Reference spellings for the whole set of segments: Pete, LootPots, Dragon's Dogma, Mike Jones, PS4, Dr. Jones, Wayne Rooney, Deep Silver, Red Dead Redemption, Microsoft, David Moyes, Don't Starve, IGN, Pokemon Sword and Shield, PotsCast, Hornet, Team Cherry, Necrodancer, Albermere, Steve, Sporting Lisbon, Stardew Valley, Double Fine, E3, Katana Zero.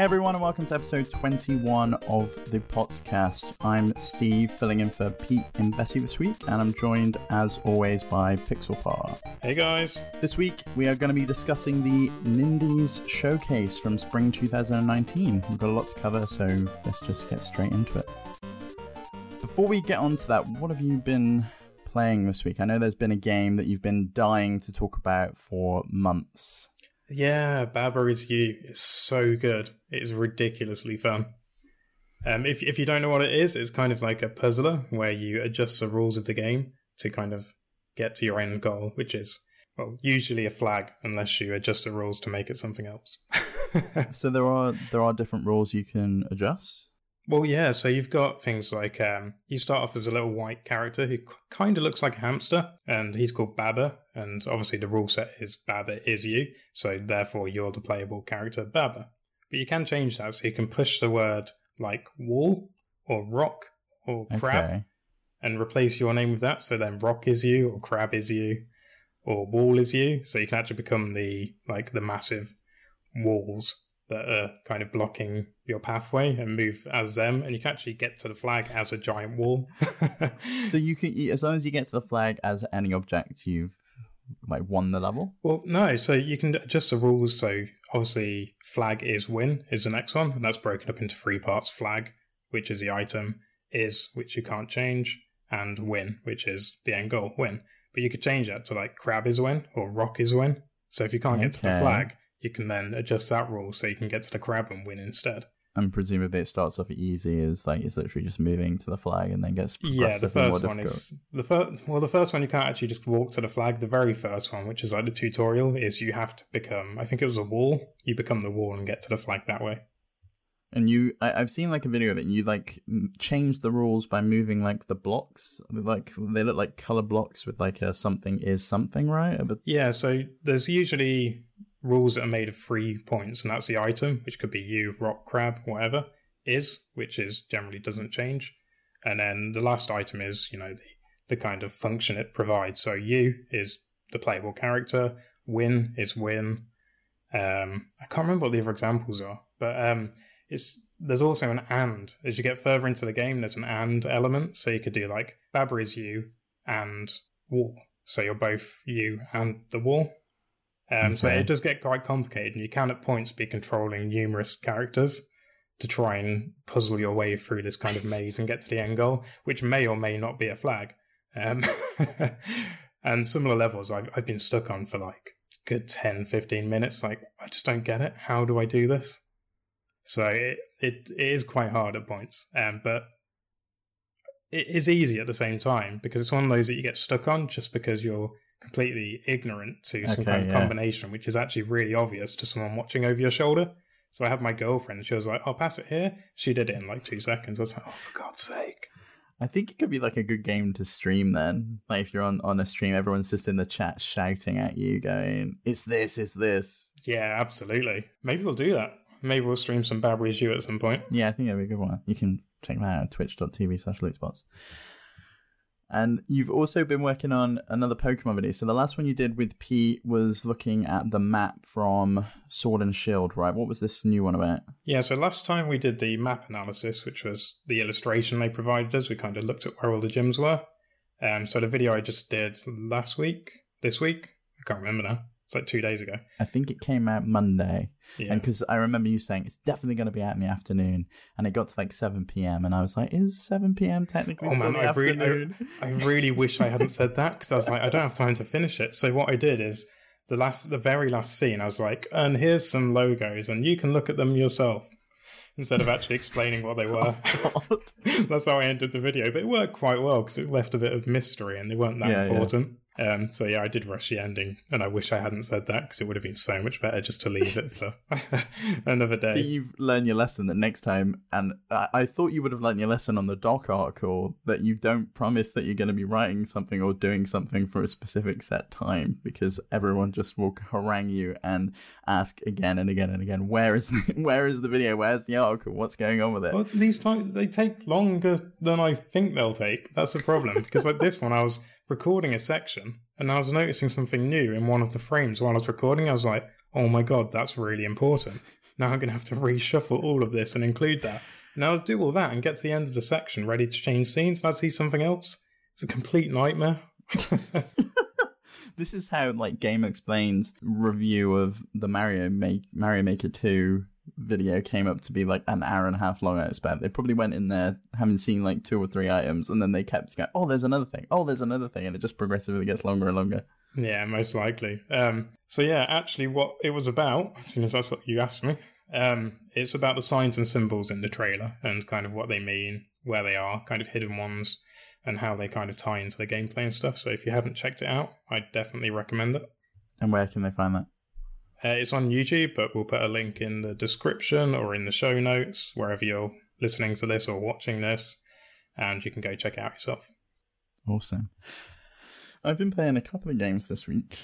Hey everyone, and welcome to episode 21 of the PotsCast. I'm Steve, filling in for Pete and Bessie this week, and I'm joined, as always, by PixelPar. Hey guys! This week, we are going to be discussing the Nindies Showcase from spring 2019. We've got a lot to cover, so let's just get straight into it. Before we get on to that, what have you been playing this week? I know there's been a game that you've been dying to talk about for months. Yeah, Baba Is You. It's so good. It is ridiculously fun. If you don't know what it is, it's kind of like a puzzler where you adjust the rules of the game to kind of get to your end goal, which is, well, usually a flag, unless you adjust the rules to make it something else. So there are different rules you can adjust? Well, yeah, so you've got things like you start off as a little white character who kind of looks like a hamster, and he's called Baba, and obviously the rule set is Baba is you, so therefore you're the playable character Baba. But you can change that, so you can push the word like wall or rock or crab, okay, and replace your name with that, so then rock is you or crab is you or wall is you, so you can actually become the massive walls that are kind of blocking your pathway and move as them, and you can actually get to the flag as a giant wall. So you can, as long as you get to the flag as any object, you've won the level? Well, no, so you can adjust the rules, so obviously flag is win is the next one, and that's broken up into three parts: flag, which is the item, is, which you can't change, and win, which is the end goal, win. But you could change that to crab is win or rock is win, so if you can't get to the flag, you can then adjust that rule so you can get to the crab and win instead. And presumably it starts off easy, as it's literally just moving to the flag and then gets progressively the first one you can't actually just walk to the flag. The very first one, which is the tutorial, is you have to become, I think it was a wall. You become the wall and get to the flag that way. And I've seen a video of it, and you change the rules by moving the blocks. They look like color blocks with a something is something, right? But yeah, so there's usually rules that are made of 3 points, and that's the item, which could be you, rock, crab, whatever, is, which is generally doesn't change. And then the last item is, the kind of function it provides. So you is the playable character, win is win. I can't remember what the other examples are, but there's also an and. As you get further into the game, there's an and element, so you could do Baba is you and wall. So you're both you and the wall. Okay. So it does get quite complicated, and you can at points be controlling numerous characters to try and puzzle your way through this kind of maze and get to the end goal, which may or may not be a flag. And similar levels I've been stuck on for a good 10, 15 minutes. I just don't get it. How do I do this? So it is quite hard at points, but it is easy at the same time, because it's one of those that you get stuck on just because you're completely ignorant to some kind of combination, which is actually really obvious to someone watching over your shoulder. So I had my girlfriend, she was like, "I'll pass it here." She did it in 2 seconds. I was like, "Oh, for God's sake!" I think it could be a good game to stream then. If you're on a stream, everyone's just in the chat shouting at you, going, "It's this, it's this." Yeah, absolutely. Maybe we'll do that. Maybe we'll stream some Baba Is You at some point. Yeah, I think that'd be a good one. You can check that out at twitch.tv/lootspots. And you've also been working on another Pokemon video. So the last one you did with Pete was looking at the map from Sword and Shield, right? What was this new one about? Yeah, so last time we did the map analysis, which was the illustration they provided us. We kind of looked at where all the gyms were. So the video I just did this week, I can't remember now. It's 2 days ago. I think it came out Monday. Yeah. And because I remember you saying it's definitely going to be out in the afternoon, and it got to 7 p.m. and I was like, is 7 p.m. technically still the afternoon? I really wish I hadn't said that, because I was I don't have time to finish it. So what I did is the very last scene, I was and here's some logos, and you can look at them yourself, instead of actually explaining what they were. That's how I ended the video, but it worked quite well because it left a bit of mystery and they weren't that important. Yeah. I did rush the ending, and I wish I hadn't said that, because it would have been so much better just to leave it for another day. But you've learned your lesson that next time, and I thought you would have learned your lesson on the doc article, that you don't promise that you're going to be writing something or doing something for a specific set time, because everyone just will harangue you and ask again and again and again, where is the video, where's the article, what's going on with it? Well, these times, they take longer than I think they'll take. That's the problem, because this one I was recording a section, and I was noticing something new in one of the frames while I was recording. I was like, oh my god, that's really important. Now I'm going to have to reshuffle all of this and include that. And I'll do all that and get to the end of the section ready to change scenes and I'd see something else. It's a complete nightmare. This is how, like, Game Explained's review of the Mario Maker 2 video came up to be, like, an hour and a half long, I expect. They probably went in there having seen, like, 2 or 3 items, and then they kept going, oh, there's another thing, oh, there's another thing, and it just progressively gets longer and longer. Yeah, most likely. So, yeah, actually what it was about, as soon as that's what you asked me, it's about the signs and symbols in the trailer and kind of what they mean, where they are, kind of hidden ones, and how they kind of tie into the gameplay and stuff. So if you haven't checked it out, I definitely recommend it. And where can they find that? It's on YouTube, but we'll put a link in the description or in the show notes, wherever you're listening to this or watching this, and you can go check it out yourself. Awesome. I've been playing a couple of games this week,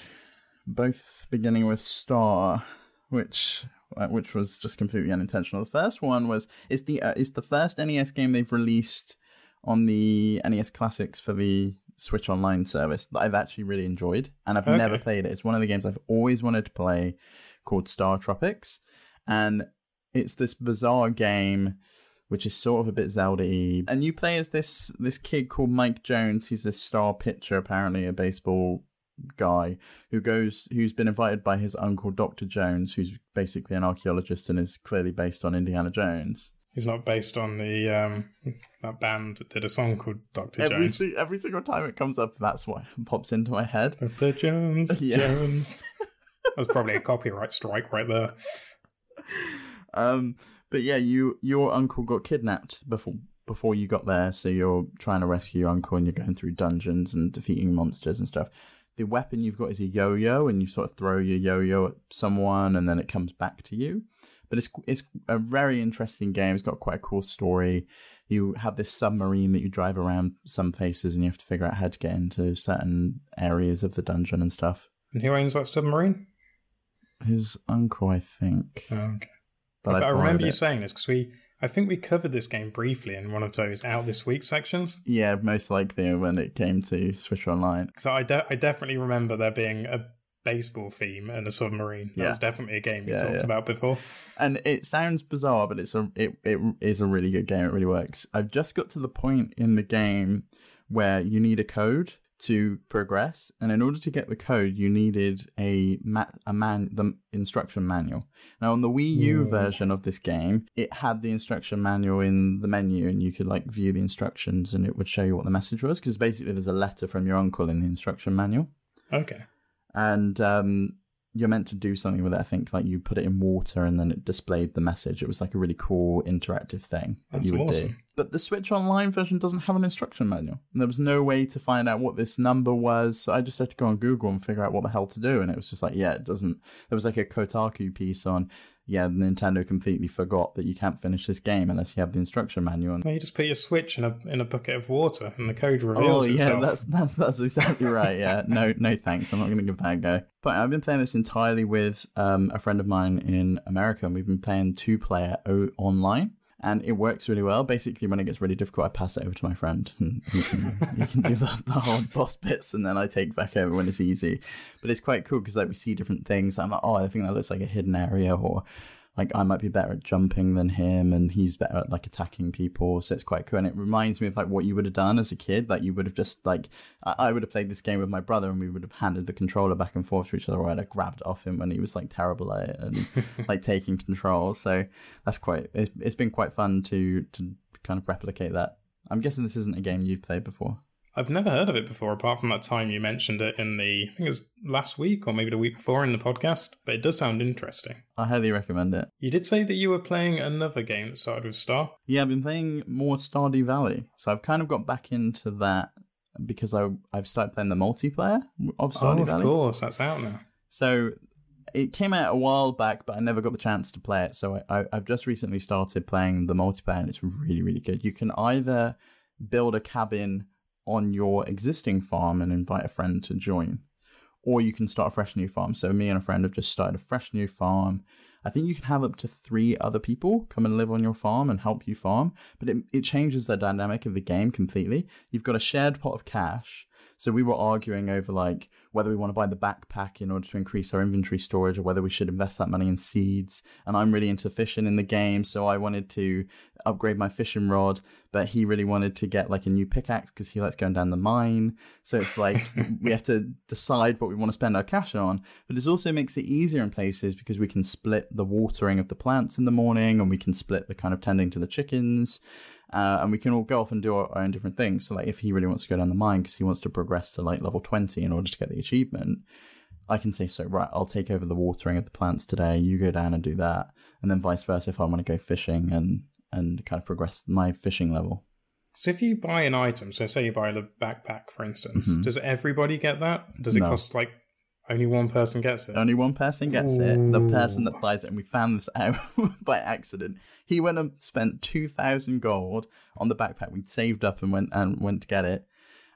both beginning with Star, which was just completely unintentional. The first one was, it's the first NES game they've released on the NES Classics for the Switch Online service that I've actually really enjoyed, and I've never played it. It's one of the games I've always wanted to play, called StarTropics, and it's this bizarre game which is sort of a bit Zelda-y, and you play as this kid called Mike Jones. He's this star pitcher, apparently a baseball guy, who's been invited by his uncle Dr. Jones, who's basically an archaeologist and is clearly based on Indiana Jones. He's not based on the that band that did a song called Dr. Jones. Every single time it comes up, that's what pops into my head. Dr. Jones, yeah. Jones. That's probably a copyright strike right there. But yeah, your uncle got kidnapped before you got there, so you're trying to rescue your uncle and you're going through dungeons and defeating monsters and stuff. The weapon you've got is a yo-yo, and you sort of throw your yo-yo at someone and then it comes back to you. But it's a very interesting game. It's got quite a cool story. You have this submarine that you drive around some places and you have to figure out how to get into certain areas of the dungeon and stuff. And who owns that submarine? His uncle, I think. Oh, okay. But I remember you saying this because I think we covered this game briefly in one of those Out This Week sections. Yeah, most likely when it came to Switch Online. So I definitely remember there being a baseball theme and a submarine. That was definitely a game we talked about before. And it sounds bizarre, but it is a really good game. It really works. I've just got to the point in the game where you need a code to progress, and in order to get the code, you needed the instruction manual. Now, on the Wii U version of this game, it had the instruction manual in the menu, and you could like view the instructions, and it would show you what the message was, because basically there's a letter from your uncle in the instruction manual. Okay. And you're meant to do something with it. I think like you put it in water and then it displayed the message. It was like a really cool interactive thing that you would do. But the Switch Online version doesn't have an instruction manual. And there was no way to find out what this number was. So I just had to go on Google and figure out what the hell to do. And it was just like, yeah, it doesn't. There was like a Kotaku piece on, yeah, Nintendo completely forgot that you can't finish this game unless you have the instruction manual. Well, you just put your Switch in a bucket of water and the code reveals itself. Oh, yeah, that's exactly right, yeah. No thanks, I'm not going to give that a go. But I've been playing this entirely with a friend of mine in America, and we've been playing 2-player online, and it works really well. Basically, when it gets really difficult, I pass it over to my friend, and you can do the hard boss bits, and then I take back over when it's easy. But it's quite cool because like we see different things. I'm like, oh, I think that looks like a hidden area, or like I might be better at jumping than him, and he's better at like attacking people. So it's quite cool, and it reminds me of like what you would have done as a kid. Like you would have just like I would have played this game with my brother, and we would have handed the controller back and forth to each other, or I'd have grabbed it off him when he was like terrible at it and like taking control. So that's quite. It's been quite fun to kind of replicate that. I'm guessing this isn't a game you've played before. I've never heard of it before, apart from that time you mentioned it in the, I think it was last week or maybe the week before in the podcast, but it does sound interesting. I highly recommend it. You did say that you were playing another game that started with Star. Yeah, I've been playing more Stardew Valley, so I've kind of got back into that because I've started playing the multiplayer of Stardew Valley. Oh, of course, that's out now. So it came out a while back, but I never got the chance to play it, so I've just recently started playing the multiplayer, and it's really, really good. You can either build a cabin on your existing farm and invite a friend to join, or you can start a fresh new farm. So me and a friend have just started a fresh new farm. I think you can have up to 3 other people come and live on your farm and help you farm, but it changes the dynamic of the game completely. You've got a shared pot of cash, So we were arguing over like whether we want to buy the backpack in order to increase our inventory storage or whether we should invest that money in seeds. And I'm really into fishing in the game, so I wanted to upgrade my fishing rod, but he really wanted to get like a new pickaxe because he likes going down the mine. So it's like we have to decide what we want to spend our cash on. But this also makes it easier in places because we can split the watering of the plants in the morning, and we can split the kind of tending to the chickens. And we can all go off and do our own different things. So like if he really wants to go down the mine because he wants to progress to like level 20 in order to get the achievement, I can say, so right, I'll take over the watering of the plants today. You go down and do that. And then vice versa if I want to go fishing and kind of progress my fishing level. So if you buy an item, so say you buy the backpack, for instance, mm-hmm. does everybody get that? Does it cost like only one person gets it? Only one person gets it. The person that buys it, and we found this out by accident. He went and spent 2,000 gold on the backpack. We'd saved up and went to get it.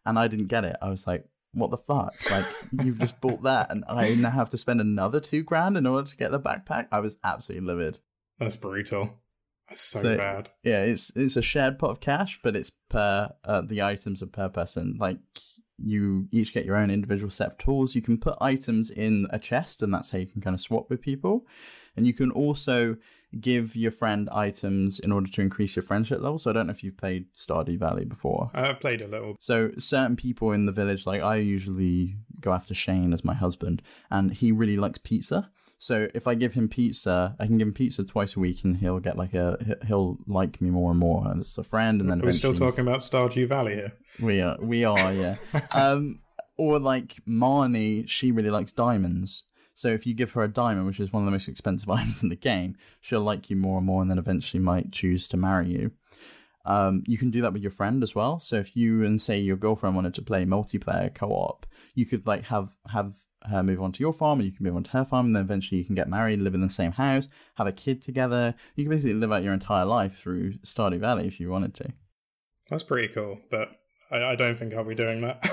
And I didn't get it. I was like, what the fuck? Like, you've just bought that and I now have to spend another $2,000 in order to get the backpack? I was absolutely livid. That's brutal. That's so bad. Yeah, it's a shared pot of cash, but it's per the items are per person. Like, you each get your own individual set of tools. You can put items in a chest, and that's how you can kind of swap with people. And you can also give your friend items in order to increase your friendship level. So I don't know if you've played Stardew Valley before. I've played a little. So certain people in the village, like I usually go after Shane as my husband, and he really likes pizza. So if I give him pizza, I can give him pizza twice a week, and he'll get he'll like me more and more. And it's a friend, and then we're eventually... still talking about Stardew Valley here. We are, yeah. Or like Marnie, she really likes diamonds. So if you give her a diamond, which is one of the most expensive items in the game, she'll like you more and more, and then eventually might choose to marry you. You can do that with your friend as well. So if you and say your girlfriend wanted to play multiplayer co-op, you could like have her move on to your farm, and you can move on to her farm, and then eventually you can get married, live in the same house, have a kid together. You can basically live out your entire life through Stardew Valley if you wanted to. That's pretty cool, but I don't think I'll be doing that.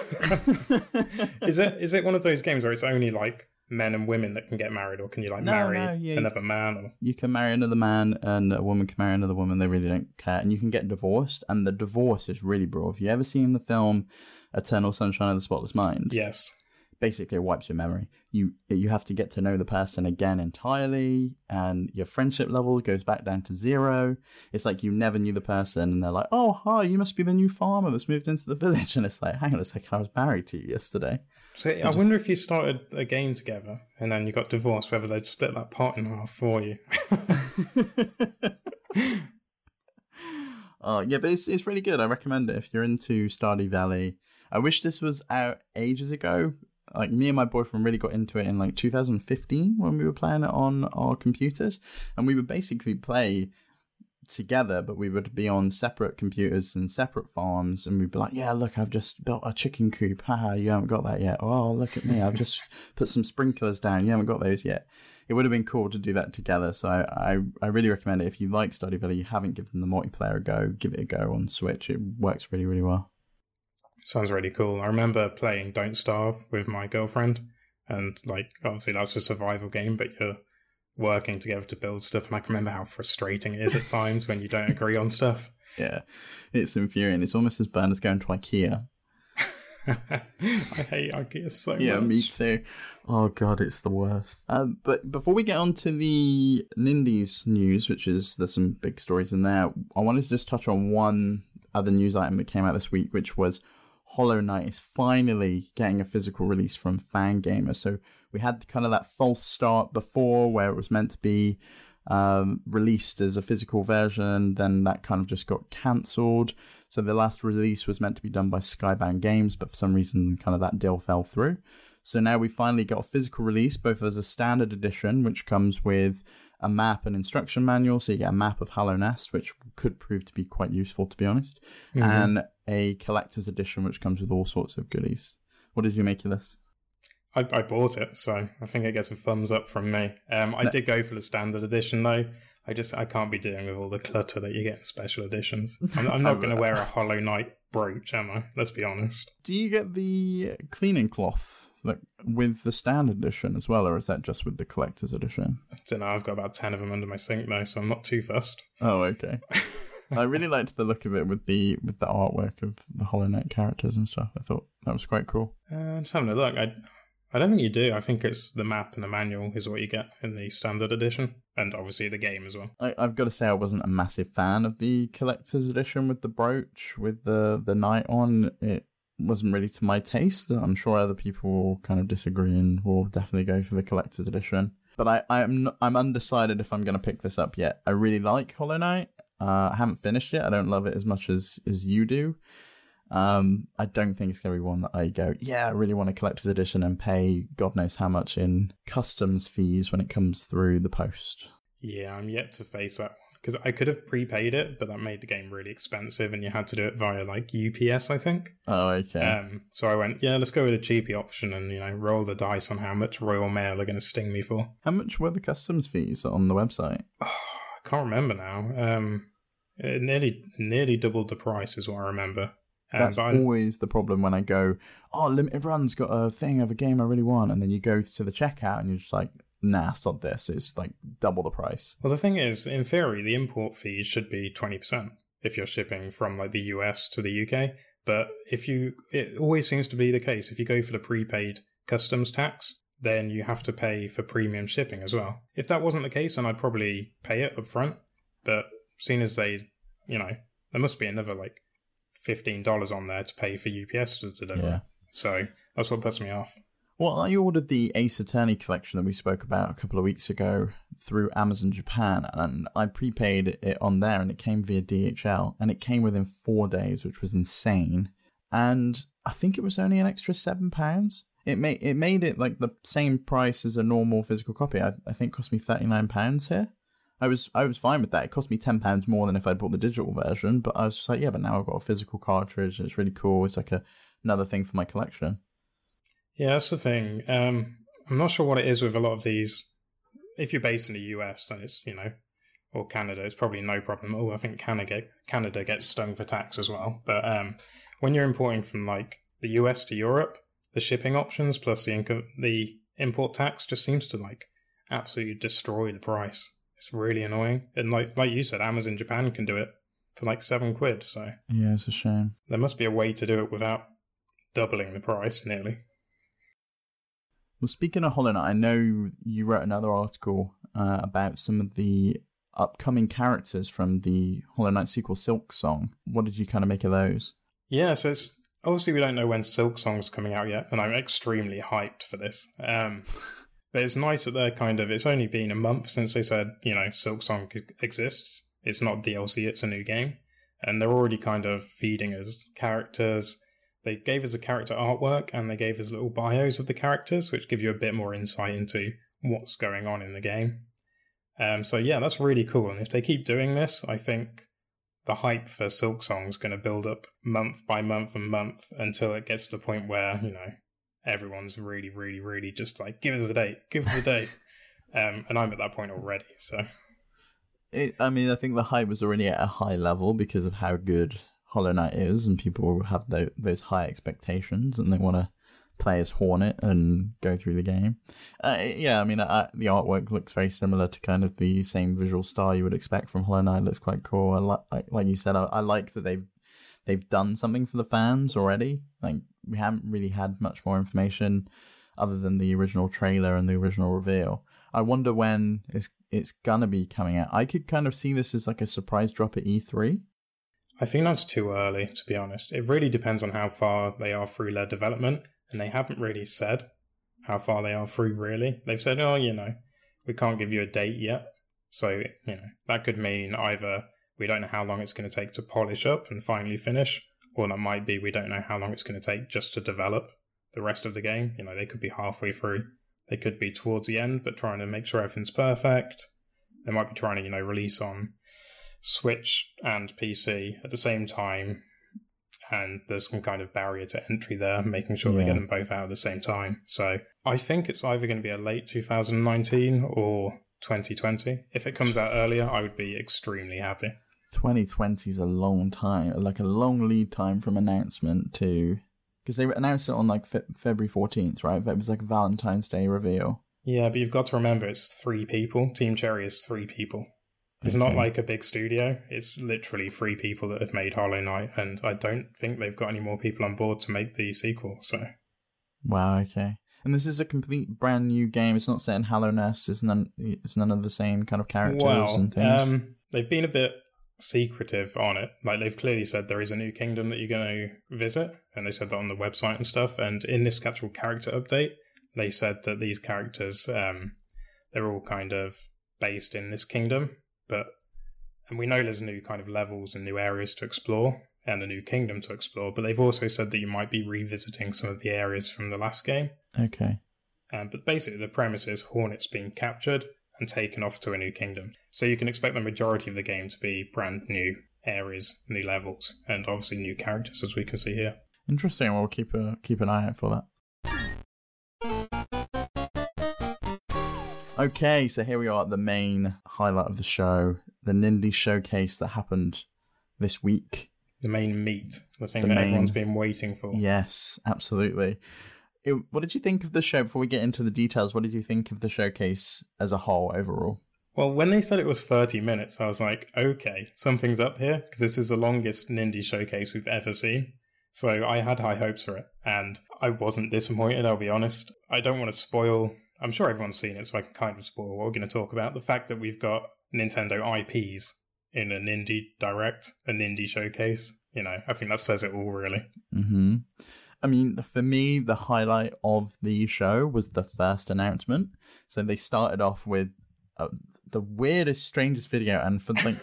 Is it one of those games where it's only like men and women that can get married, or can you like marry another man? Or... You can marry another man, and a woman can marry another woman. They really don't care, and you can get divorced, and the divorce is really broad. Have you ever seen the film Eternal Sunshine of the Spotless Mind? Yes. Basically, it wipes your memory. You have to get to know the person again entirely, and your friendship level goes back down to zero. It's like you never knew the person, and they're like, oh, hi, you must be the new farmer that's moved into the village. And it's like, hang on a second, I was married to you yesterday. So I wonder if you started a game together and then you got divorced, whether they'd split that pot in half for you. Yeah, but it's really good. I recommend it if you're into Stardew Valley. I wish this was out ages ago. Like, me and my boyfriend really got into it in like 2015 when we were playing it on our computers, and we would basically play together, but we would be on separate computers and separate farms, and we'd be like, yeah, look, I've just built a chicken coop, haha, you haven't got that yet. Oh, look at me, I've just put some sprinklers down, you haven't got those yet. It would have been cool to do that together. So I really recommend it. If you like Stardew Valley, you haven't given the multiplayer a go, give it a go on Switch. It works really, really well. Sounds really cool. I remember playing Don't Starve with my girlfriend, and like obviously that's a survival game, but you're working together to build stuff, and I can remember how frustrating it is at times when you don't agree on stuff. Yeah, it's infuriating. It's almost as bad as going to IKEA. I hate IKEA so much. Yeah, me too. Oh god, it's the worst. But before we get on to the Nindies news, which is there's some big stories in there, I wanted to just touch on one other news item that came out this week, which was Hollow Knight is finally getting a physical release from Fangamer. So we had kind of that false start before where it was meant to be released as a physical version. Then that kind of just got cancelled. So the last release was meant to be done by Skybound Games, but for some reason kind of that deal fell through. So now we finally got a physical release, both as a standard edition, which comes with a map and instruction manual, so you get a map of Hallownest, which could prove to be quite useful, to be honest, mm-hmm. and a collector's edition, which comes with all sorts of goodies. What did you make of this? I bought it, so I think it gets a thumbs up from me. I did go for the standard edition, though. I can't be dealing with all the clutter that you get in special editions. I'm not going to wear a Hollow Knight brooch, am I? Let's be honest. Do you get the cleaning cloth with the standard edition as well, or is that just with the collector's edition? I don't know, I've got about 10 of them under my sink now, so I'm not too fussed. Oh, okay. I really liked the look of it with the artwork of the Hollow Knight characters and stuff. I thought that was quite cool. Just having a look, I don't think you do. I think it's the map and the manual is what you get in the standard edition, and obviously the game as well. I've got to say I wasn't a massive fan of the collector's edition with the brooch, with the knight on. It wasn't really to my taste. I'm sure other people will kind of disagree and will definitely go for the collector's edition. But I'm undecided if I'm going to pick this up yet. I really like Hollow Knight. I haven't finished it. I don't love it as much as you do. I don't think it's going to be one that I go, yeah, I really want a collector's edition and pay God knows how much in customs fees when it comes through the post. Yeah, I'm yet to face that, because I could have prepaid it, but that made the game really expensive and you had to do it via like UPS, I think. Oh, okay. So I went, yeah, let's go with a cheapy option and, you know, roll the dice on how much Royal Mail are going to sting me for. How much were the customs fees on the website? Oh, I can't remember now. It nearly doubled the price is what I remember. That's always the problem when I go, oh, Limited Run's got a thing of a game I really want, and then you go to the checkout and you're just like, nah, it's not this. It's like double the price. Well, the thing is, in theory, the import fees should be 20% if you're shipping from like the US to the UK. But it always seems to be the case. If you go for the prepaid customs tax, then you have to pay for premium shipping as well. If that wasn't the case, then I'd probably pay it up front. But seeing as they, you know, there must be another like $15 on there to pay for UPS to deliver. Yeah. So that's what puts me off. Well, I ordered the Ace Attorney collection that we spoke about a couple of weeks ago through Amazon Japan, and I prepaid it on there, and it came via DHL, and it came within 4 days, which was insane. And I think it was only an extra £7. It made it like the same price as a normal physical copy. I think it cost me £39 here. I was fine with that. It cost me £10 more than if I'd bought the digital version, but I was just like, yeah, but now I've got a physical cartridge and it's really cool. It's like another thing for my collection. Yeah, that's the thing. I'm not sure what it is with a lot of these. If you're based in the US, then it's, you know, or Canada, it's probably no problem. Oh, I think Canada gets stung for tax as well. But when you're importing from like the US to Europe, the shipping options plus the import tax just seems to like absolutely destroy the price. It's really annoying. And like you said, Amazon Japan can do it for like £7. So yeah, it's a shame. There must be a way to do it without doubling the price nearly. Well, speaking of Hollow Knight, I know you wrote another article about some of the upcoming characters from the Hollow Knight sequel, Silk Song. What did you kind of make of those? Yeah, so it's obviously we don't know when Silk Song's coming out yet, and I'm extremely hyped for this. But it's nice that they're kind of, it's only been a month since they said, you know, Silk Song exists. It's not DLC, it's a new game. And they're already kind of feeding us characters. They gave us a character artwork and they gave us little bios of the characters, which give you a bit more insight into what's going on in the game. So yeah, that's really cool. And if they keep doing this, I think the hype for Silk Song is going to build up month by month and month until it gets to the point where, you know, everyone's really, really, really just like, give us a date, give us a date. And I'm at that point already, so. I think the hype was already at a high level because of how good Hollow Knight is, and people have those high expectations, and they want to play as Hornet and go through the game. The artwork looks very similar to kind of the same visual style you would expect from Hollow Knight. It looks quite cool. Like you said, I like that they've done something for the fans already. Like, we haven't really had much more information other than the original trailer and the original reveal. I wonder when it's gonna be coming out. I could kind of see this as like a surprise drop at E3. I think that's too early, to be honest. It really depends on how far they are through their development, and they haven't really said how far they are through, really. They've said, oh, you know, we can't give you a date yet. So, you know, that could mean either we don't know how long it's going to take to polish up and finally finish, or that might be we don't know how long it's going to take just to develop the rest of the game. You know, they could be halfway through. They could be towards the end, but trying to make sure everything's perfect. They might be trying to, you know, release on Switch and PC at the same time, and there's some kind of barrier to entry there, making sure they get them both out at the same time. So I think it's either going to be a late 2019 or 2020. If it comes out earlier, I would be extremely happy. 2020 is a long time, like a long lead time from announcement to, because they announced it on like February 14th, right? But it was like a Valentine's Day reveal. Yeah, but you've got to remember it's 3 people. Team Cherry is 3 people. It's not like a big studio. It's literally three people that have made Hollow Knight, and I don't think they've got any more people on board to make the sequel, so... Wow, okay. And this is a complete brand new game. It's not set in Hallownest. It's none of the same kind of characters and things. They've been a bit secretive on it. Like, they've clearly said there is a new kingdom that you're going to visit, and they said that on the website and stuff. And in this actual character update, they said that these characters, they're all kind of based in this kingdom. And we know there's new kind of levels and new areas to explore and a new kingdom to explore, but they've also said that you might be revisiting some of the areas from the last game. Okay. But basically the premise is Hornet's being captured and taken off to a new kingdom. So you can expect the majority of the game to be brand new areas, new levels, and obviously new characters, as we can see here. Interesting. We'll keep an eye out for that. Okay, so here we are at the main highlight of the show, the Nindies Showcase that happened this week. The main meat, the thing that everyone's been waiting for. Yes, absolutely. What did you think of the show? Before we get into the details, what did you think of the showcase as a whole, overall? Well, when they said it was 30 minutes, I was like, okay, something's up here, because this is the longest Nindies Showcase we've ever seen. So I had high hopes for it, and I wasn't disappointed, I'll be honest. I don't want to spoil... I'm sure everyone's seen it, so I can kind of spoil what we're going to talk about. The fact that we've got Nintendo IPs in an indie direct, an indie showcase, you know, I think that says it all, really. Mm-hmm. I mean, for me, the highlight of the show was the first announcement. So they started off with the weirdest, strangest video, and for like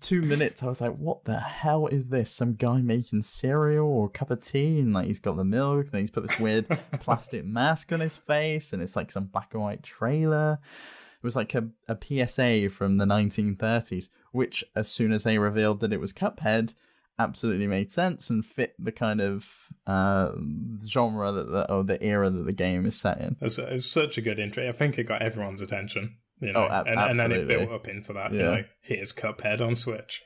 2 minutes, I was like, what the hell is this? Some guy making cereal or a cup of tea, and like he's got the milk, and he's put this weird plastic mask on his face, and it's like some black and white trailer. It was like a PSA from the 1930s, which, as soon as they revealed that it was Cuphead, absolutely made sense and fit the kind of genre or the era that the game is set in. It was such a good intro. I think it got everyone's attention. You know, and then it built up into that, yeah. You know, here's Cuphead on Switch.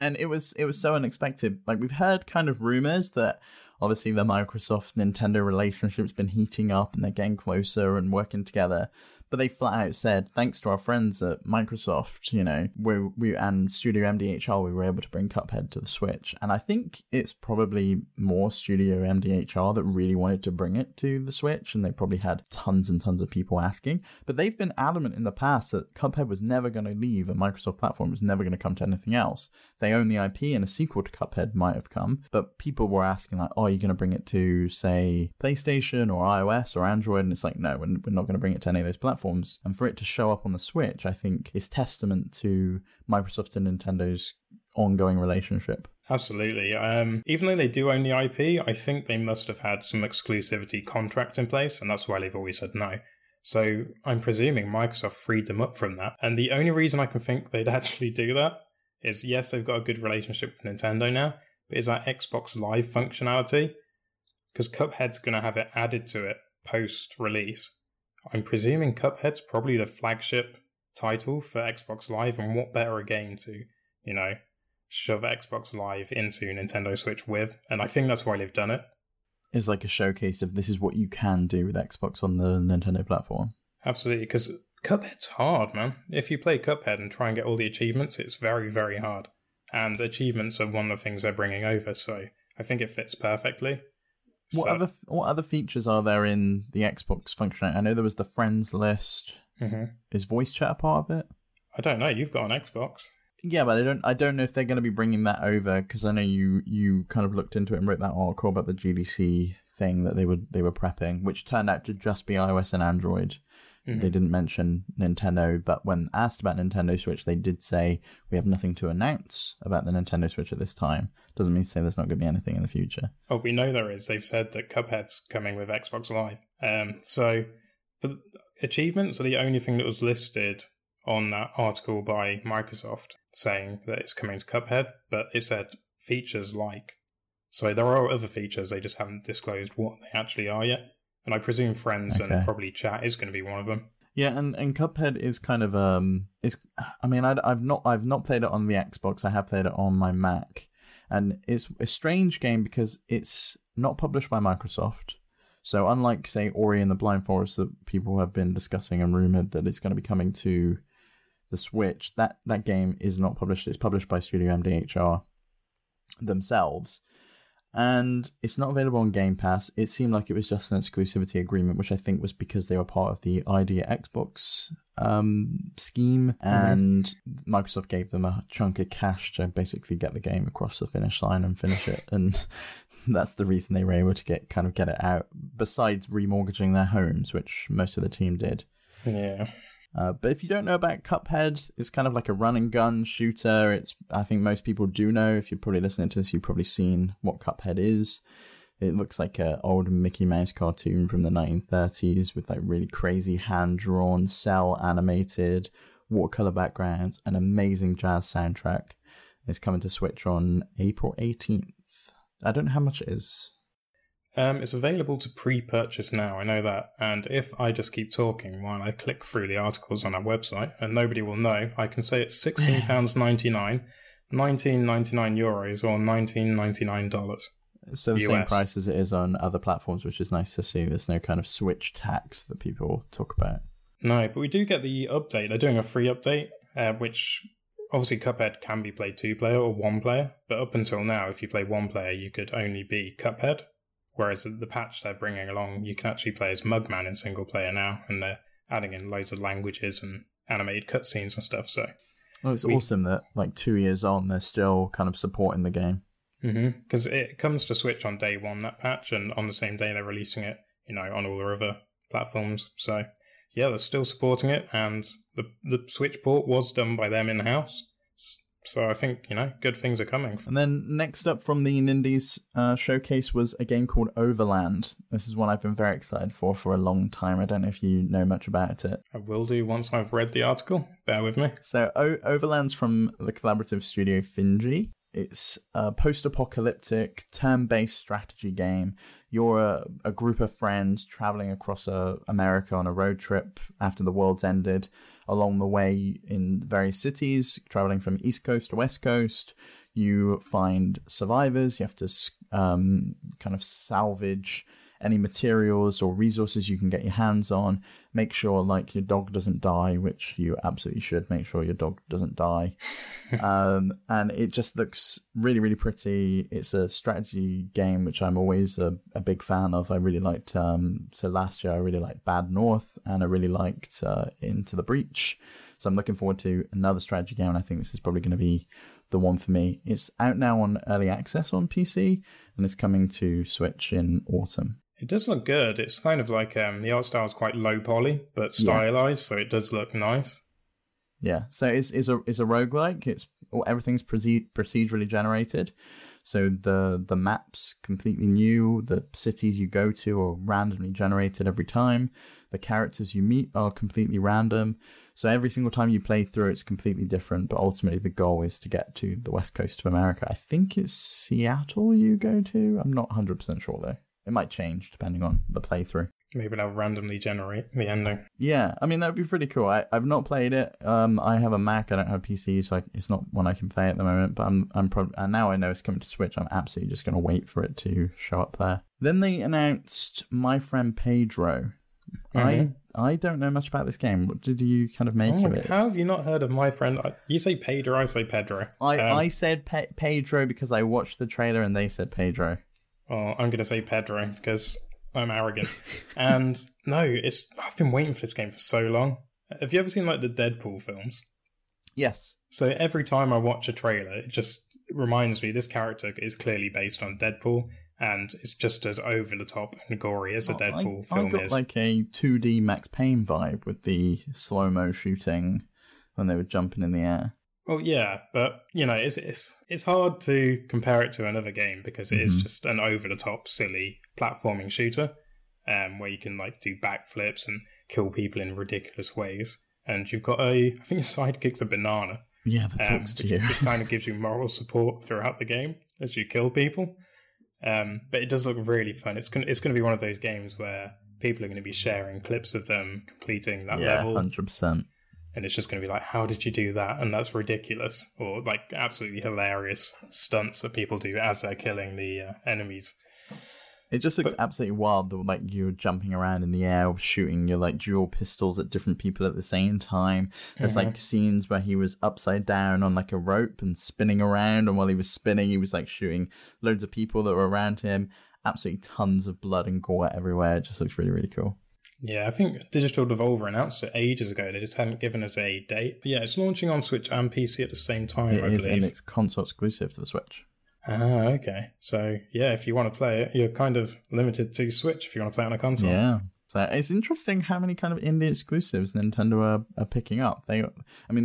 And it was so unexpected. Like, we've heard kind of rumours that obviously the Microsoft-Nintendo relationship's been heating up and they're getting closer and working together. But they flat out said, thanks to our friends at Microsoft, you know, we and Studio MDHR, we were able to bring Cuphead to the Switch. And I think it's probably more Studio MDHR that really wanted to bring it to the Switch, and they probably had tons and tons of people asking. But they've been adamant in the past that Cuphead was never going to leave a Microsoft platform. It was never going to come to anything else. They own the IP, and a sequel to Cuphead might have come. But people were asking, like, oh, are you going to bring it to, say, PlayStation or iOS or Android? And it's like, no, we're not going to bring it to any of those platforms. And for it to show up on the Switch, I think, is testament to Microsoft and Nintendo's ongoing relationship. Absolutely. Even though they do own the IP, I think they must have had some exclusivity contract in place, and that's why they've always said no. So I'm presuming Microsoft freed them up from that. And the only reason I can think they'd actually do that is, yes, they've got a good relationship with Nintendo now, but is that Xbox Live functionality? Because Cuphead's going to have it added to it post-release. I'm presuming Cuphead's probably the flagship title for Xbox Live, and what better a game to, you know, shove Xbox Live into Nintendo Switch with, and I think that's why they've done it. It's like a showcase of this is what you can do with Xbox on the Nintendo platform. Absolutely, because Cuphead's hard, man. If you play Cuphead and try and get all the achievements, it's very, very hard, and achievements are one of the things they're bringing over, so I think it fits perfectly. What other features are there in the Xbox functionality? I know there was the friends list. Mm-hmm. Is voice chat a part of it? I don't know. You've got an Xbox. Yeah, but I don't know if they're going to be bringing that over, because I know you kind of looked into it and wrote that article about the GDC thing that they were prepping, which turned out to just be iOS and Android. Mm-hmm. They didn't mention Nintendo, but when asked about Nintendo Switch, they did say, we have nothing to announce about the Nintendo Switch at this time. Doesn't mean to say there's not going to be anything in the future. Oh, we know there is. They've said that Cuphead's coming with Xbox Live. But achievements are the only thing that was listed on that article by Microsoft saying that it's coming to Cuphead, but it said features like. So there are other features, they just haven't disclosed what they actually are yet. And I presume friends and probably chat is going to be one of them. Yeah, and Cuphead is kind of I've not played it on the Xbox. I have played it on my Mac, and it's a strange game because it's not published by Microsoft. So unlike, say, Ori and the Blind Forest that people have been discussing and rumored that it's going to be coming to the Switch, that game is not published. It's published by Studio MDHR themselves. And it's not available on Game Pass. It seemed like it was just an exclusivity agreement, which I think was because they were part of the Idea Xbox scheme. And Microsoft gave them a chunk of cash to basically get the game across the finish line and finish it. And that's the reason they were able to get it out, besides remortgaging their homes, which most of the team did. Yeah. But if you don't know about Cuphead, it's kind of like a run-and-gun shooter. I think most people do know. If you're probably listening to this, you've probably seen what Cuphead is. It looks like an old Mickey Mouse cartoon from the 1930s with like really crazy hand-drawn, cel-animated, watercolor backgrounds, an amazing jazz soundtrack. It's coming to Switch on April 18th. I don't know how much it is. It's available to pre-purchase now, I know that, and if I just keep talking while I click through the articles on our website, and nobody will know, I can say it's £16.99, €19.99, or $19.99. So the US. Same price as it is on other platforms, which is nice to see. There's no kind of Switch tax that people talk about. No, but we do get the update. They're doing a free update, which... Obviously, Cuphead can be played two-player or one-player, but up until now, if you play one-player, you could only be Cuphead, whereas the patch they're bringing along, you can actually play as Mugman in single-player now, and they're adding in loads of languages and animated cutscenes and stuff. So, well, it's awesome that, 2 years on, they're still kind of supporting the game. Because it comes to Switch on day one, that patch, and on the same day they're releasing it, on all their other platforms, so... Yeah, they're still supporting it, and the Switch port was done by them in-house. So I think, good things are coming. And then next up from the Nindies showcase was a game called Overland. This is one I've been very excited for a long time. I don't know if you know much about it. I will do once I've read the article. Bear with me. So Overland's from the collaborative studio Finji. It's a post-apocalyptic, turn-based strategy game. You're a group of friends traveling across America on a road trip after the world's ended. Along the way in various cities, traveling from East Coast to West Coast, you find survivors. You have to kind of salvage any materials or resources you can get your hands on. Make sure your dog doesn't die, which you absolutely should. Make sure your dog doesn't die. And it just looks really, really pretty. It's a strategy game, which I'm always a big fan of. I really liked, so last year I really liked Bad North, and I really liked Into the Breach. So I'm looking forward to another strategy game, and I think this is probably going to be the one for me. It's out now on early access on PC, and it's coming to Switch in autumn. It does look good. It's kind of like the art style is quite low poly, but stylized, so it does look nice. Yeah, so it's a roguelike. Everything's procedurally generated, so the map's completely new. The cities you go to are randomly generated every time. The characters you meet are completely random. So every single time you play through, it's completely different. But ultimately, the goal is to get to the west coast of America. I think it's Seattle you go to. I'm not 100% sure, though. It might change depending on the playthrough. Maybe they'll randomly generate the ending. Yeah, I mean, that would be pretty cool. I've not played it. I have a Mac. I don't have a PC, so it's not one I can play at the moment. But I'm probably, and now I know it's coming to Switch, I'm absolutely just going to wait for it to show up there. Then they announced My Friend Pedro. I don't know much about this game. What did you kind of make of it? How have you not heard of My Friend? You say Pedro, I say Pedro. I said Pedro because I watched the trailer and they said Pedro. Oh, I'm going to say Pedro because I'm arrogant. And no, I've been waiting for this game for so long. Have you ever seen the Deadpool films? Yes. So every time I watch a trailer, it just reminds me this character is clearly based on Deadpool. And it's just as over the top and gory as a Deadpool film is. I got a 2D Max Payne vibe with the slow-mo shooting when they were jumping in the air. Well, yeah, but, it's hard to compare it to another game because it is just an over-the-top, silly platforming shooter where you can, do backflips and kill people in ridiculous ways. And you've got I think your sidekick's a banana. Yeah, that talks to you. It kind of gives you moral support throughout the game as you kill people. But it does look really fun. It's going to be one of those games where people are going to be sharing clips of them completing that level. Yeah, 100%. And it's just going to be how did you do that? And that's ridiculous. Or, absolutely hilarious stunts that people do as they're killing the enemies. It just looks absolutely wild, though, like you're jumping around in the air, shooting your like dual pistols at different people at the same time. There's like scenes where he was upside down on like a rope and spinning around, and while he was spinning, he was like shooting loads of people that were around him. Absolutely tons of blood and gore everywhere. It just looks really, really cool. Yeah, I think Digital Devolver announced it ages ago. They just hadn't given us a date. But yeah, it's launching on Switch and PC at the same time, I believe. And it's console exclusive to the Switch. Ah, okay. So, yeah, if you want to play it, you're kind of limited to Switch if you want to play on a console. Yeah. So it's interesting how many kind of indie exclusives Nintendo are picking up. They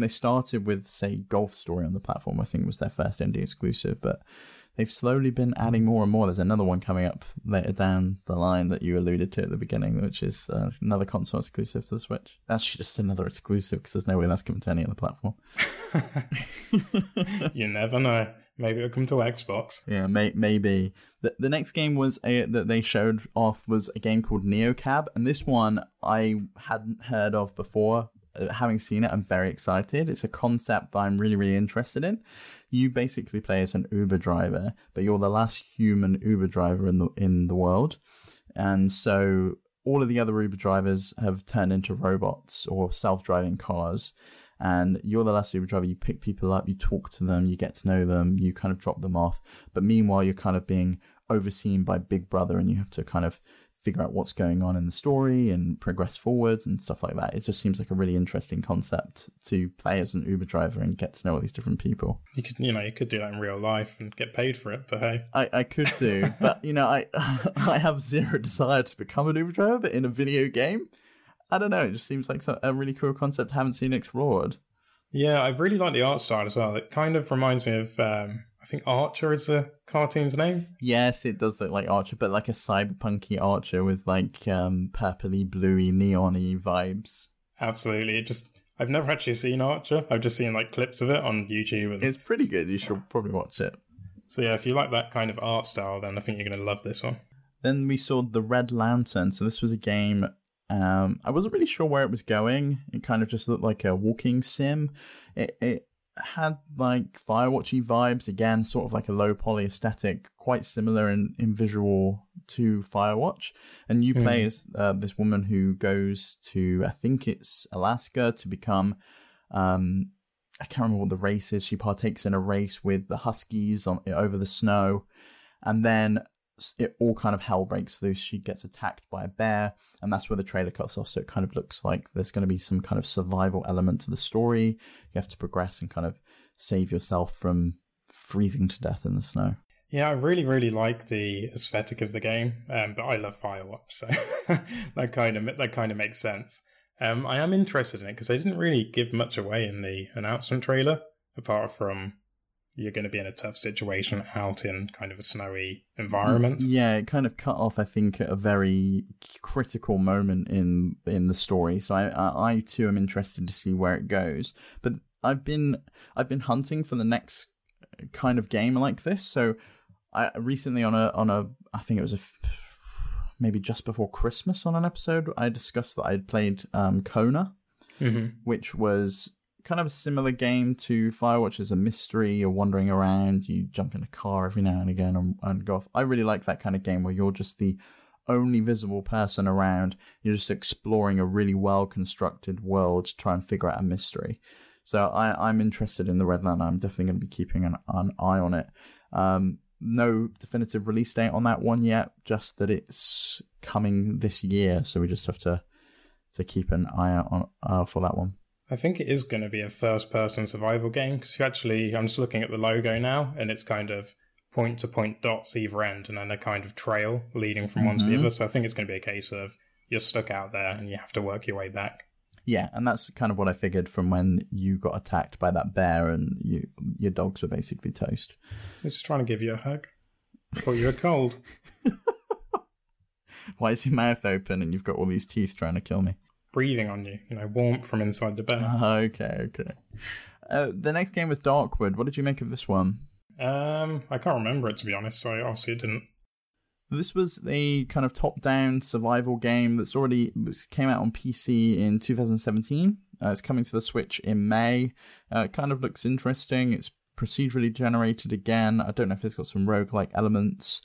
started with, say, Golf Story on the platform, I think was their first indie exclusive, but they've slowly been adding more and more. There's another one coming up later down the line that you alluded to at the beginning, which is another console exclusive to the Switch. Actually, just another exclusive, because there's no way that's coming to any other platform. You never know. Maybe it'll come to Xbox. Yeah, maybe. The next game that they showed off was a game called NeoCab, and this one I hadn't heard of before. Having seen it, I'm very excited. It's a concept that I'm really, really interested in. You basically play as an Uber driver, but you're the last human Uber driver in the world. And so all of the other Uber drivers have turned into robots or self-driving cars. And you're the last Uber driver. You pick people up, you talk to them, you get to know them, you kind of drop them off. But meanwhile, you're kind of being overseen by Big Brother, and you have to kind of figure out what's going on in the story and progress forwards and stuff like that. It just seems like a really interesting concept to play as an Uber driver and get to know all these different people. You could do that in real life and get paid for it, but hey. I could do, but I have zero desire to become an Uber driver, but in a video game, I don't know. It just seems like a really cool concept I haven't seen explored. Yeah, I really like the art style as well. It kind of reminds me of, I think Archer is the cartoon's name. Yes, it does look like Archer, but like a cyberpunky Archer with like purpley, bluey, neon-y vibes. Absolutely. I've never actually seen Archer. I've just seen like clips of it on YouTube. It's pretty good. You should probably watch it. So yeah, if you like that kind of art style, then I think you're going to love this one. Then we saw The Red Lantern. So this was a game... I wasn't really sure where it was going. It kind of just looked like a walking sim. It had like Firewatchy vibes again, sort of like a low poly aesthetic, quite similar in visual to Firewatch. And you play as this woman who goes to, I think it's Alaska, to become I can't remember what the race is. She partakes in a race with the Huskies over the snow, and then it all kind of hell breaks loose. She gets attacked by a bear, and that's where the trailer cuts off. So it kind of looks like there's going to be some kind of survival element to the story. You have to progress and kind of save yourself from freezing to death in the snow. Yeah, I really, really like the aesthetic of the game, but I love Firewatch, so that kind of makes sense. I am interested in it because they didn't really give much away in the announcement trailer, apart from you're going to be in a tough situation out in kind of a snowy environment. Yeah, it kind of cut off, I think, at a very critical moment in the story. So I too am interested to see where it goes. But I've been hunting for the next kind of game like this. So I recently on a I think it was maybe just before Christmas on an episode, I discussed that I had played Kona, which was kind of a similar game to Firewatch. As a mystery, you're wandering around, you jump in a car every now and again and go off. I really like that kind of game where you're just the only visible person around. You're just exploring a really well-constructed world to try and figure out a mystery. So I'm interested in the Red Lantern. I'm definitely going to be keeping an eye on it. No definitive release date on that one yet, just that it's coming this year. So we just have to keep an eye out for that one. I think it is going to be a first-person survival game, because I'm just looking at the logo now, and it's kind of point-to-point dots either end, and then a kind of trail leading from one to the other. So I think it's going to be a case of you're stuck out there and you have to work your way back. Yeah, and that's kind of what I figured from when you got attacked by that bear and your dogs were basically toast. They're just trying to give you a hug. I thought you were cold. Why is your mouth open and you've got all these teeth trying to kill me? Breathing on you, warmth from inside the bed. Okay. The next game was Darkwood. What did you make of this one? I can't remember it, to be honest, so obviously it didn't. This was a kind of top-down survival game that's came out on PC in 2017. It's coming to the Switch in May. It kind of looks interesting. It's procedurally generated again. I don't know if it's got some roguelike elements.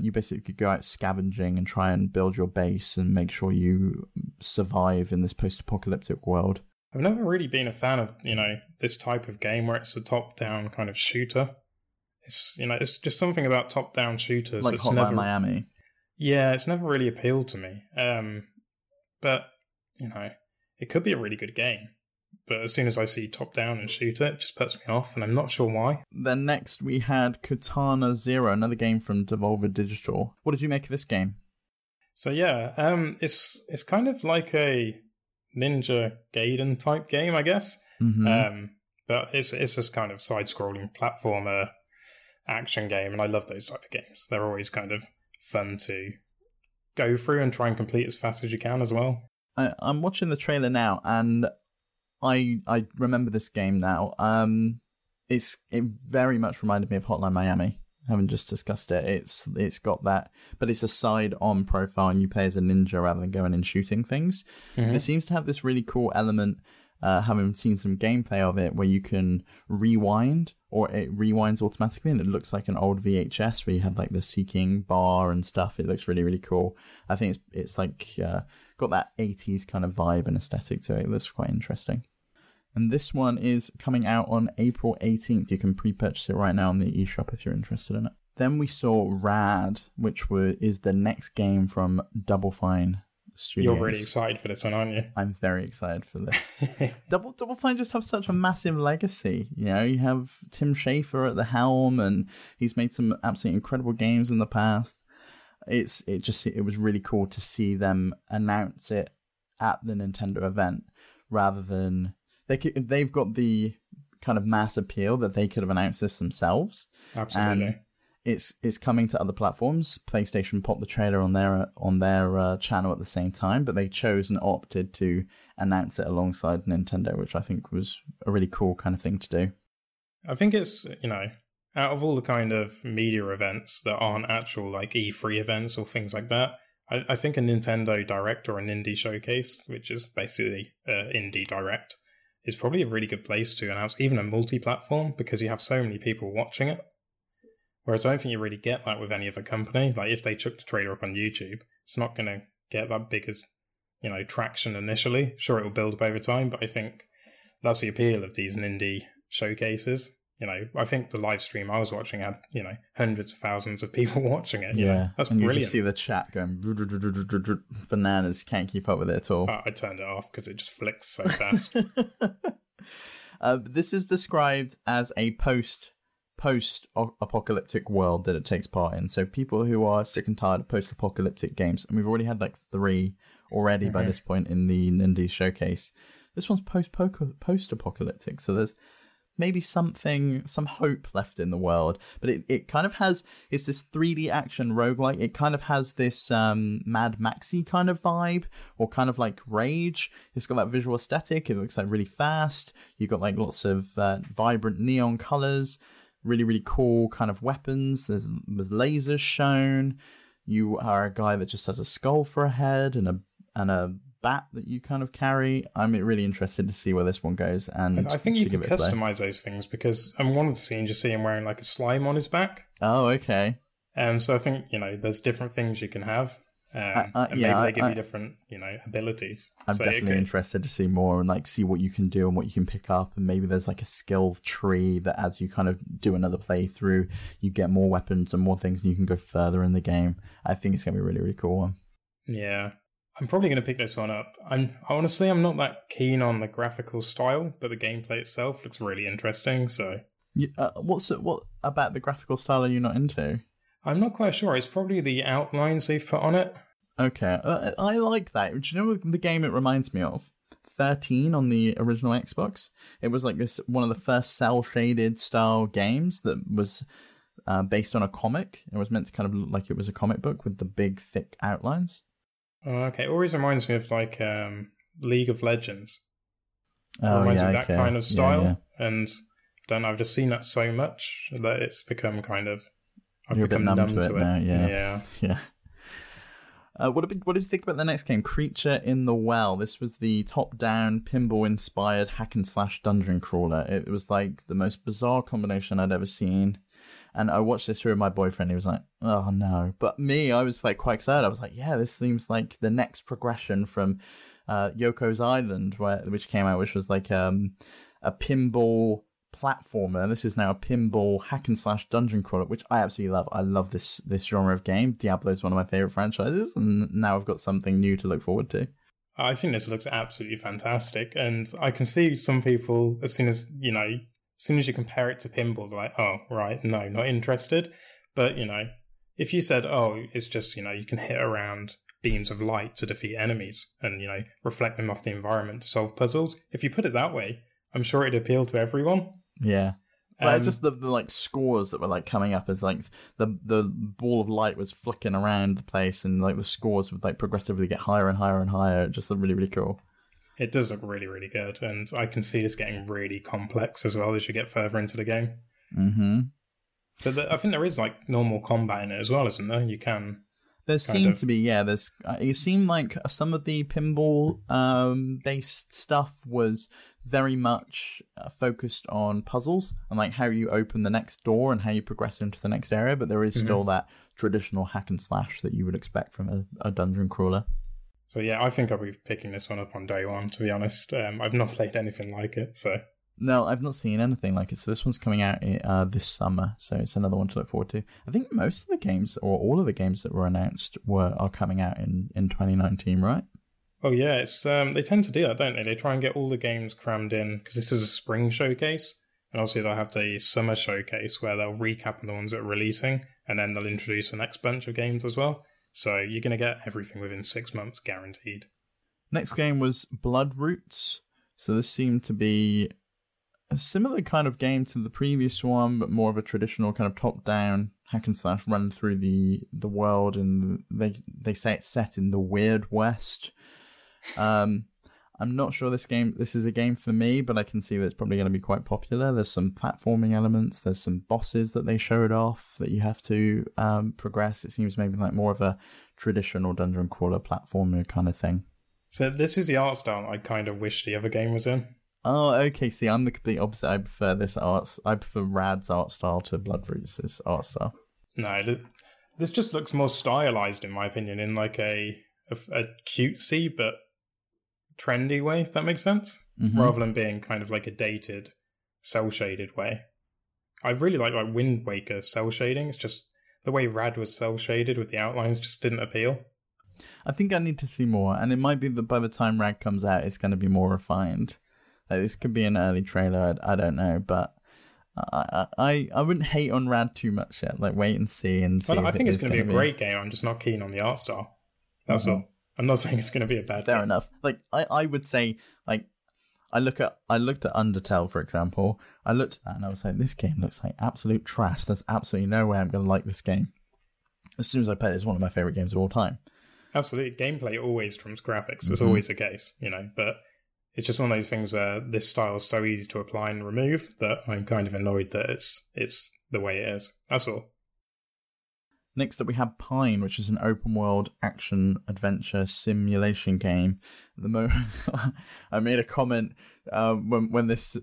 You basically go out scavenging and try and build your base and make sure you survive in this post-apocalyptic world. I've never really been a fan of, you know, this type of game where it's a top-down kind of shooter. It's, you know, it's just something about top-down shooters. Like Hotline Miami. Yeah, it's never really appealed to me. But, you know, it could be a really good game. But as soon as I see top-down and shooter, it just puts me off, and I'm not sure why. Then next we had Katana Zero, another game from Devolver Digital. What did you make of this game? So yeah, it's kind of like a Ninja Gaiden type game, I guess. Mm-hmm. But it's this kind of side-scrolling platformer action game, and I love those type of games. They're always kind of fun to go through and try and complete as fast as you can as well. I'm watching the trailer now, and I remember this game now. It very much reminded me of Hotline Miami. Having just discussed it, it's got that, but it's a side-on profile, and you play as a ninja rather than going and shooting things. Mm-hmm. It seems to have this really cool element. Having seen some gameplay of it, where you can rewind, or it rewinds automatically, and it looks like an old VHS where you have like the seeking bar and stuff. It looks really, really cool. I think it's like got that 80s kind of vibe and aesthetic to it. It looks quite interesting. And this one is coming out on April 18th. You can pre-purchase it right now on the eShop if you're interested in it. Then we saw Rad, which is the next game from Double Fine Studios. You're really excited for this one, aren't you? I'm very excited for this. Double Fine just have such a massive legacy. You know, you have Tim Schafer at the helm, and he's made some absolutely incredible games in the past. It was really cool to see them announce it at the Nintendo event, rather than they've got the kind of mass appeal that they could have announced this themselves. Absolutely. And It's coming to other platforms. PlayStation popped the trailer on their channel at the same time, but they chose and opted to announce it alongside Nintendo, which I think was a really cool kind of thing to do. I think it's, you know, out of all the kind of media events that aren't actual like E3 events or things like that, I think a Nintendo Direct or an Indie Showcase, which is basically Indie Direct, is probably a really good place to announce even a multi-platform, because you have so many people watching it. Whereas I don't think you really get that with any other company. Like, if they took the trailer up on YouTube, it's not going to get that big as, you know, traction initially. Sure, it will build up over time, but I think that's the appeal of these Nindies showcases. You know, I think the live stream I was watching had, you know, hundreds of thousands of people watching it. Yeah, that's and brilliant. You just see the chat going bananas. Can't keep up with it at all. I turned it off because it just flicks so fast. This is described as a post-apocalyptic world that it takes part in. So people who are sick and tired of post-apocalyptic games, and we've already had like three by this point in the Nindies Showcase. This one's post-apocalyptic, so there's maybe some hope left in the world. But it kind of has, it's this 3D action roguelike. It kind of has this Mad Maxi kind of vibe, or kind of like Rage. It's got that visual aesthetic. It looks like really fast. You've got like lots of vibrant neon colors. Really, really cool kind of weapons. There's lasers shown. You are a guy that just has a skull for a head and a bat that you kind of carry. I'm really interested to see where this one goes. And I think you can customize those things, because I'm wanting to see him wearing like a slime on his back. Oh, okay. So I think, you know, there's different things you can have. Maybe they give you different, you know, abilities. I'm definitely interested to see more and like see what you can do and what you can pick up. And maybe there's like a skill tree that as you kind of do another playthrough, you get more weapons and more things, and you can go further in the game. I think it's going to be a really, really cool one. Yeah, I'm probably going to pick this one up. I'm honestly not that keen on the graphical style, but the gameplay itself looks really interesting. So, what about the graphical style are you not into? I'm not quite sure. It's probably the outlines they've put on it. Okay, I like that. Do you know the game it reminds me of? 13 on the original Xbox. It was like this, one of the first cel-shaded style games that was based on a comic. It was meant to kind of look like it was a comic book with the big, thick outlines. Oh, okay, it always reminds me of like League of Legends. It reminds me of that kind of style. Yeah, yeah. And then I've just seen that so much that it's become kind of... You've become numb to it. Now, yeah. What did you think about the next game, Creature in the Well? This was the top-down, pinball-inspired hack-and-slash dungeon crawler. It was like the most bizarre combination I'd ever seen. And I watched this through with my boyfriend. He was like, oh, no. But me, I was like quite excited. I was like, yeah, this seems like the next progression from Yoko's Island, which came out, which was like a pinball platformer. This is now a pinball hack and slash dungeon crawler, which I absolutely love. I love this genre of game. Diablo is one of my favorite franchises. And now I've got something new to look forward to. I think this looks absolutely fantastic. And I can see some people, as soon as you compare it to pinball, they're like, oh, right, no, not interested. But, if you said, oh, it's just, you can hit around beams of light to defeat enemies and, reflect them off the environment to solve puzzles. If you put it that way, I'm sure it'd appeal to everyone. Yeah. But just the scores that were coming up as the ball of light was flicking around the place, and the scores would progressively get higher and higher and higher. Just really, really cool. It does look really, really good, and I can see this getting really complex as well as you get further into the game. Mm-hmm. But I think there is normal combat in it as well, isn't there? You can. There seemed to be, yeah. It seemed like some of the pinball based stuff was very much focused on puzzles and how you open the next door and how you progress into the next area. But there is still that traditional hack and slash that you would expect from a dungeon crawler. So yeah, I think I'll be picking this one up on day one, to be honest. I've not played anything like it, so... No, I've not seen anything like it. So this one's coming out this summer, so it's another one to look forward to. I think most of the games, or all of the games that were announced, are coming out in 2019, right? Oh yeah, it's they tend to do that, don't they? They try and get all the games crammed in, because this is a spring showcase, and obviously they'll have the summer showcase where they'll recap on the ones that are releasing, and then they'll introduce the next bunch of games as well. So you're going to get everything within 6 months, guaranteed. Next game was Bloodroots. So this seemed to be a similar kind of game to the previous one, but more of a traditional kind of top-down hack and slash run through the world. And they say it's set in the Weird West. I'm not sure this is a game for me, but I can see that it's probably going to be quite popular. There's some platforming elements. There's some bosses that they showed off that you have to progress. It seems maybe more of a traditional dungeon crawler platformer kind of thing. So this is the art style I kind of wish the other game was in. Oh, okay. See, I'm the complete opposite. I prefer this art. I prefer Rad's art style to Bloodroots' art style. No, this just looks more stylized, in my opinion, in a cutesy but trendy way, if that makes sense, rather than being kind of a dated cel-shaded way. I really like Wind Waker cel-shading. It's just the way Rad was cel-shaded with the outlines just didn't appeal. I think I need to see more, and it might be that by the time Rad comes out, it's going to be more refined. This could be an early trailer, I don't know, but I wouldn't hate on Rad too much yet. Wait and see. I think it's going to be a great game. I'm just not keen on the art style. That's all. I'm not saying it's going to be a bad thing. Fair enough. I would say, I looked at Undertale, for example. I looked at that and I was like, this game looks like absolute trash. There's absolutely no way I'm going to like this game. As soon as I play it, it's one of my favourite games of all time. Absolutely. Gameplay always trumps graphics. It's always the case, But it's just one of those things where this style is so easy to apply and remove that I'm kind of annoyed that it's the way it is. That's all. Next up, we have Pine, which is an open-world action-adventure simulation game. At the moment, I made a comment when this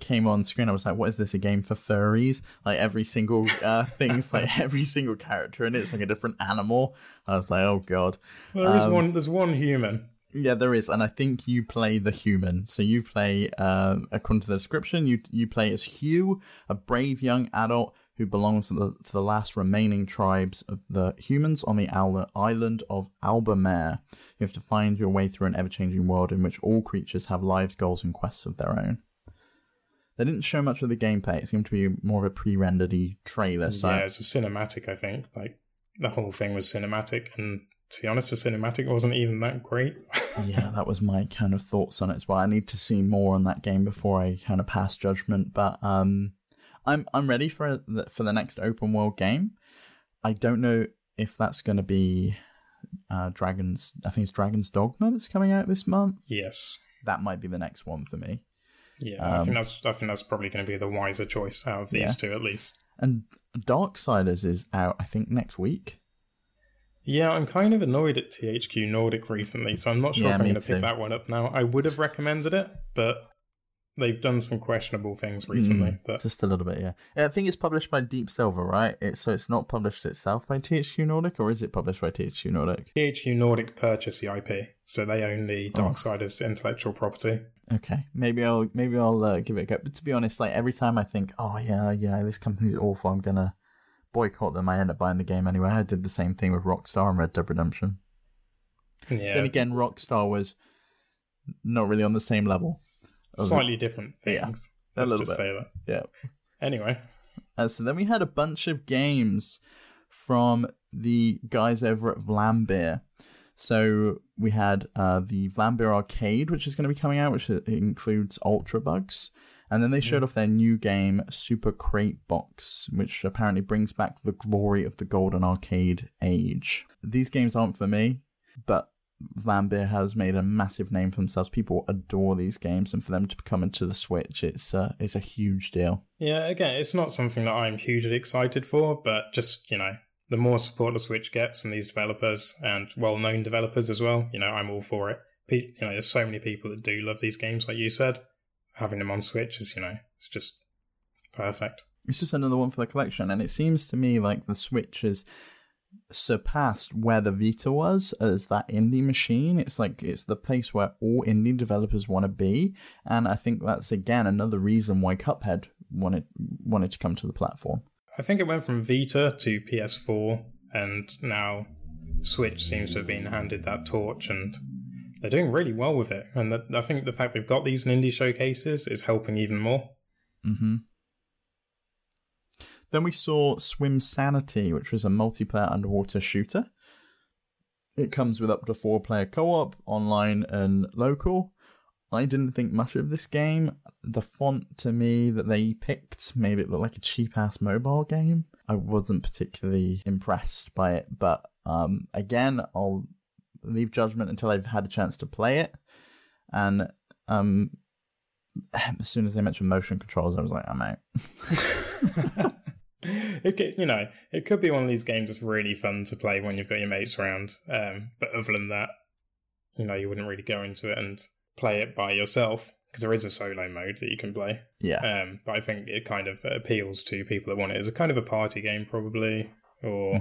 came on screen. I was like, "What is this? A game for furries?" Every single thing's every single character in it's a different animal. I was like, "Oh god." Well, there is one. There's one human. Yeah, there is, and I think you play the human. So you play, according to the description, you play as Hugh, a brave young adult who belongs to the last remaining tribes of the humans on the island of Albermere. You have to find your way through an ever-changing world in which all creatures have lives, goals, and quests of their own. They didn't show much of the gameplay. It seemed to be more of a pre-rendered-y trailer. So. Yeah, it's a cinematic, I think. The whole thing was cinematic, and to be honest, the cinematic wasn't even that great. Yeah, that was my kind of thoughts on it as well. I need to see more on that game before I kind of pass judgment, but... I'm ready for the next open world game. I don't know if that's going to be Dragon's. I think it's Dragon's Dogma that's coming out this month. Yes, that might be the next one for me. Yeah, I think that's probably going to be the wiser choice out of these two at least. And Darksiders is out, I think, next week. Yeah, I'm kind of annoyed at THQ Nordic recently, so I'm not sure if I'm going to pick that one up now. I would have recommended it, but They've done some questionable things recently. But... just a little bit, yeah. I think it's published by Deep Silver, right? So it's not published itself by THQ Nordic, or is it published by THQ Nordic? THQ Nordic purchased the IP, so they own the Darksiders intellectual property. Okay, maybe I'll give it a go. But to be honest, like every time I think, this company's awful, I'm going to boycott them, I end up buying the game anyway. I did the same thing with Rockstar and Red Dead Redemption. Yeah. Then again, Rockstar was not really on the same level. Slightly different things. Yeah, a little bit. Say that. Yeah. Anyway. So then we had a bunch of games from the guys over at Vlambeer. So we had the Vlambeer Arcade, which is going to be coming out, which includes Ultra Bugs. And then they showed off their new game, Super Crate Box, which apparently brings back the glory of the golden arcade age. These games aren't for me, but Vlambeer has made a massive name for themselves. People adore these games, and for them to come into the Switch, it's a huge deal. Yeah, again, it's not something that I'm hugely excited for, but just, you know, the more support the Switch gets from these developers and well-known developers as well, you know, I'm all for it. You know, there's so many people that do love these games, like you said. Having them on Switch is, you know, it's just perfect. It's just another one for the collection, and it seems to me like the Switch is... surpassed where the Vita was as that indie machine. It's like it's the place where all indie developers want to be, and I think that's again another reason why Cuphead wanted to come to the platform. I think it went from Vita to PS4, and now Switch seems to have been handed that torch, and they're doing really well with it. And I think the fact they've got these Nindies showcases is helping even more. Mm-hmm. Then we saw Swim Sanity, which was a multiplayer underwater shooter. It comes with up to 4-player co-op, online and local. I didn't think much of this game. The font to me that they picked made it look like a cheap-ass mobile game. I wasn't particularly impressed by it, but again, I'll leave judgment until I've had a chance to play it. And as soon as they mentioned motion controls, I was like, I'm out. It could, you know, it could be one of these games that's really fun to play when you've got your mates around. But other than that, you know, you wouldn't really go into it and play it by yourself, because there is a solo mode that you can play. Yeah. But I think it kind of appeals to people that want it as a kind of a party game, probably. Or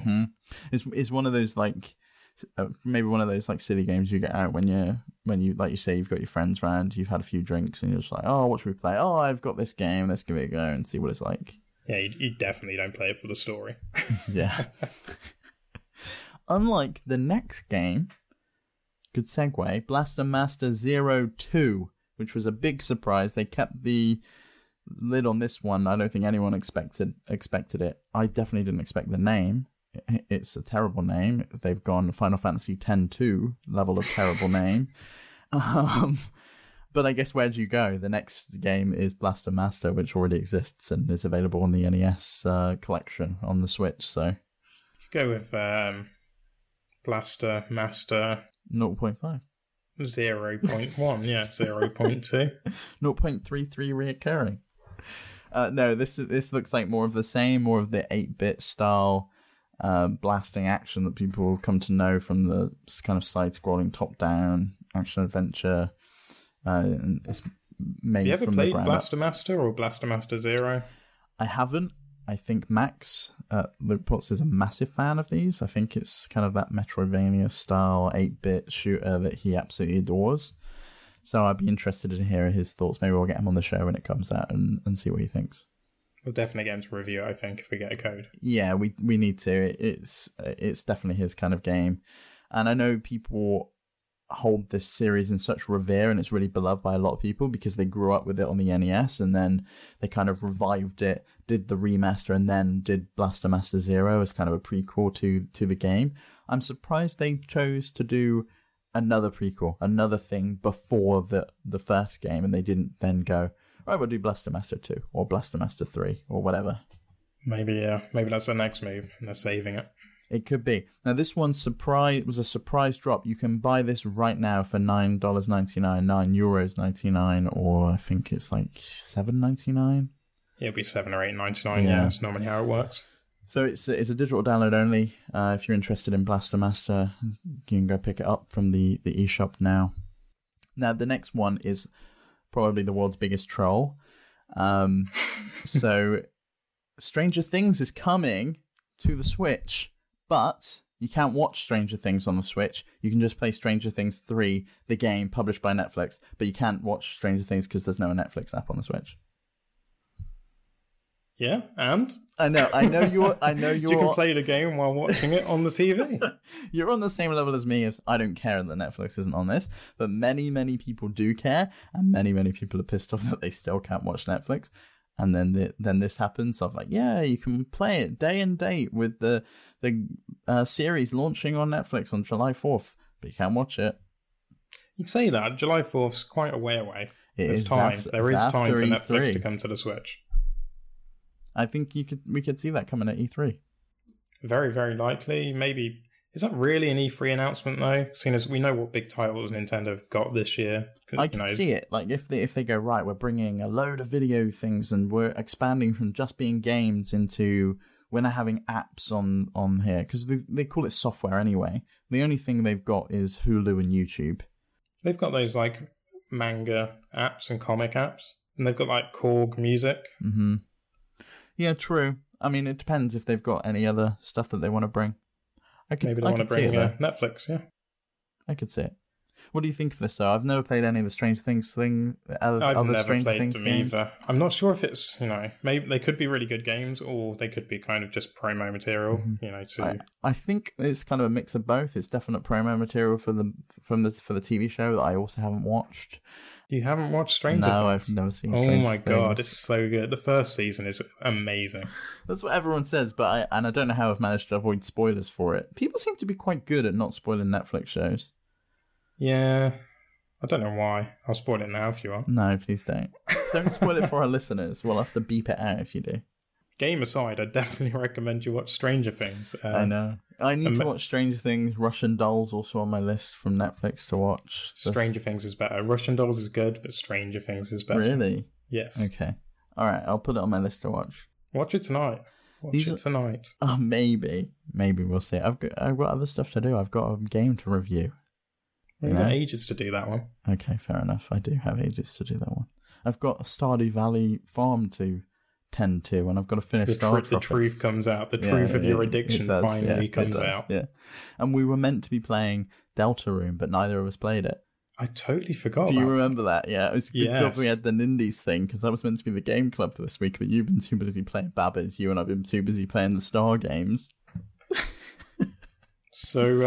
it's one of those like maybe one of those like silly games you get out when you like you say you've got your friends around, you've had a few drinks, and you're just like, oh, what should we play? Oh, I've got this game. Let's give it a go and see what it's like. Yeah, you definitely don't play it for the story. Yeah. Unlike the next game, good segue, Blaster Master Zero 2, which was a big surprise. They kept the lid on this one. I don't think anyone expected it. I definitely didn't expect the name. It's a terrible name. They've gone Final Fantasy X-2 level of terrible name. But I guess where do you go? The next game is Blaster Master, which already exists and is available on the NES collection on the Switch. So go with Blaster Master 0.5. 0.1, yeah, 0.2. 0.33 reoccurring. No, this looks like more of the same, more of the 8-bit style blasting action that people come to know from the kind of side-scrolling top-down action-adventure. It's made. Have you ever played Blaster Master or Blaster Master Zero? I haven't. I think Max Luke Potts is a massive fan of these. I think it's kind of that Metroidvania style 8-bit shooter that he absolutely adores. So I'd be interested in hearing his thoughts. Maybe we'll get him on the show when it comes out and see what he thinks. We'll definitely get him to review it, I think, if we get a code. Yeah, we need to. It's definitely his kind of game. And I know people hold this series in such revere, and it's really beloved by a lot of people because they grew up with it on the NES, and then they kind of revived it, did the remaster, and then did Blaster Master Zero as kind of a prequel to the game. I'm surprised they chose to do another prequel, another thing before the first game, and they didn't then go, right, we'll do Blaster Master 2 or Blaster Master 3 or whatever. Maybe that's the next move, and they're saving it. It could be. Now, this one was a surprise drop. You can buy this right now for $9.99, €9.99, or I think it's like $7.99. Yeah, it'll be $7 or $8.99. Yeah, that's normally how it works. So it's a digital download only. If you're interested in Blaster Master, you can go pick it up from the eShop now. Now, the next one is probably the world's biggest troll. So Stranger Things is coming to the Switch, but you can't watch Stranger Things on the Switch. You can just play Stranger Things 3, the game published by Netflix, but you can't watch Stranger Things because there's no Netflix app on the Switch. Yeah, and I know you're. You can play the game while watching it on the TV. You're on the same level as me. As I don't care that Netflix isn't on this, but many, many people do care, and many, many people are pissed off that they still can't watch Netflix. And then this happens. So I'm like, yeah, you can play it day and date with the series launching on Netflix on July 4th, but you can't watch it. You'd say that July 4th's quite a way away. There's time. There is time for Netflix to come to the Switch. I think we could see that coming at E3. Very, very likely. Maybe. Is that really an E3 announcement, though? Seeing as we know what big titles Nintendo have got this year. I can see it. Like, if they go, right, we're bringing a load of video things and we're expanding from just being games into we're now having apps on here. Because they call it software anyway. The only thing they've got is Hulu and YouTube. They've got those, like, manga apps and comic apps. And they've got, like, Korg music. Mm-hmm. Yeah, true. I mean, it depends if they've got any other stuff that they want to bring. Maybe they want to bring Netflix, yeah. I could see it. What do you think of this, though? I've never played any of the Strange Things thing. I've never played them either. I'm not sure if it's, maybe they could be really good games or they could be kind of just promo material, mm-hmm. I think it's kind of a mix of both. It's definite promo material for the TV show that I also haven't watched. You haven't watched Stranger Things? No, I've never seen Stranger Things. Oh my god, it's so good. The first season is amazing. That's what everyone says, but I don't know how I've managed to avoid spoilers for it. People seem to be quite good at not spoiling Netflix shows. Yeah, I don't know why. I'll spoil it now if you want. No, please don't. Don't spoil it for our listeners. We'll have to beep it out if you do. Game aside, I definitely recommend you watch Stranger Things. I know. I need to watch Stranger Things. Russian Dolls also on my list from Netflix to watch. Stranger Things is better. Russian Dolls is good, but Stranger Things is better. Really? Yes. Okay. All right. I'll put it on my list to watch. Watch it tonight. Oh, maybe. Maybe we'll see. I've got other stuff to do. I've got a game to review. You've got ages to do that one. Okay, fair enough. I do have ages to do that one. I've got a Stardew Valley farm to tend to, and I've got to finish the truth comes out. The truth of your addiction finally comes out. Yeah, and we were meant to be playing Deltarune, but neither of us played it. I totally forgot. Do you remember that? Yeah, it was a good job we had the Nindies thing, because that was meant to be the game club for this week, but you've been too busy playing Baba Is You, and I've been too busy playing the Star games. So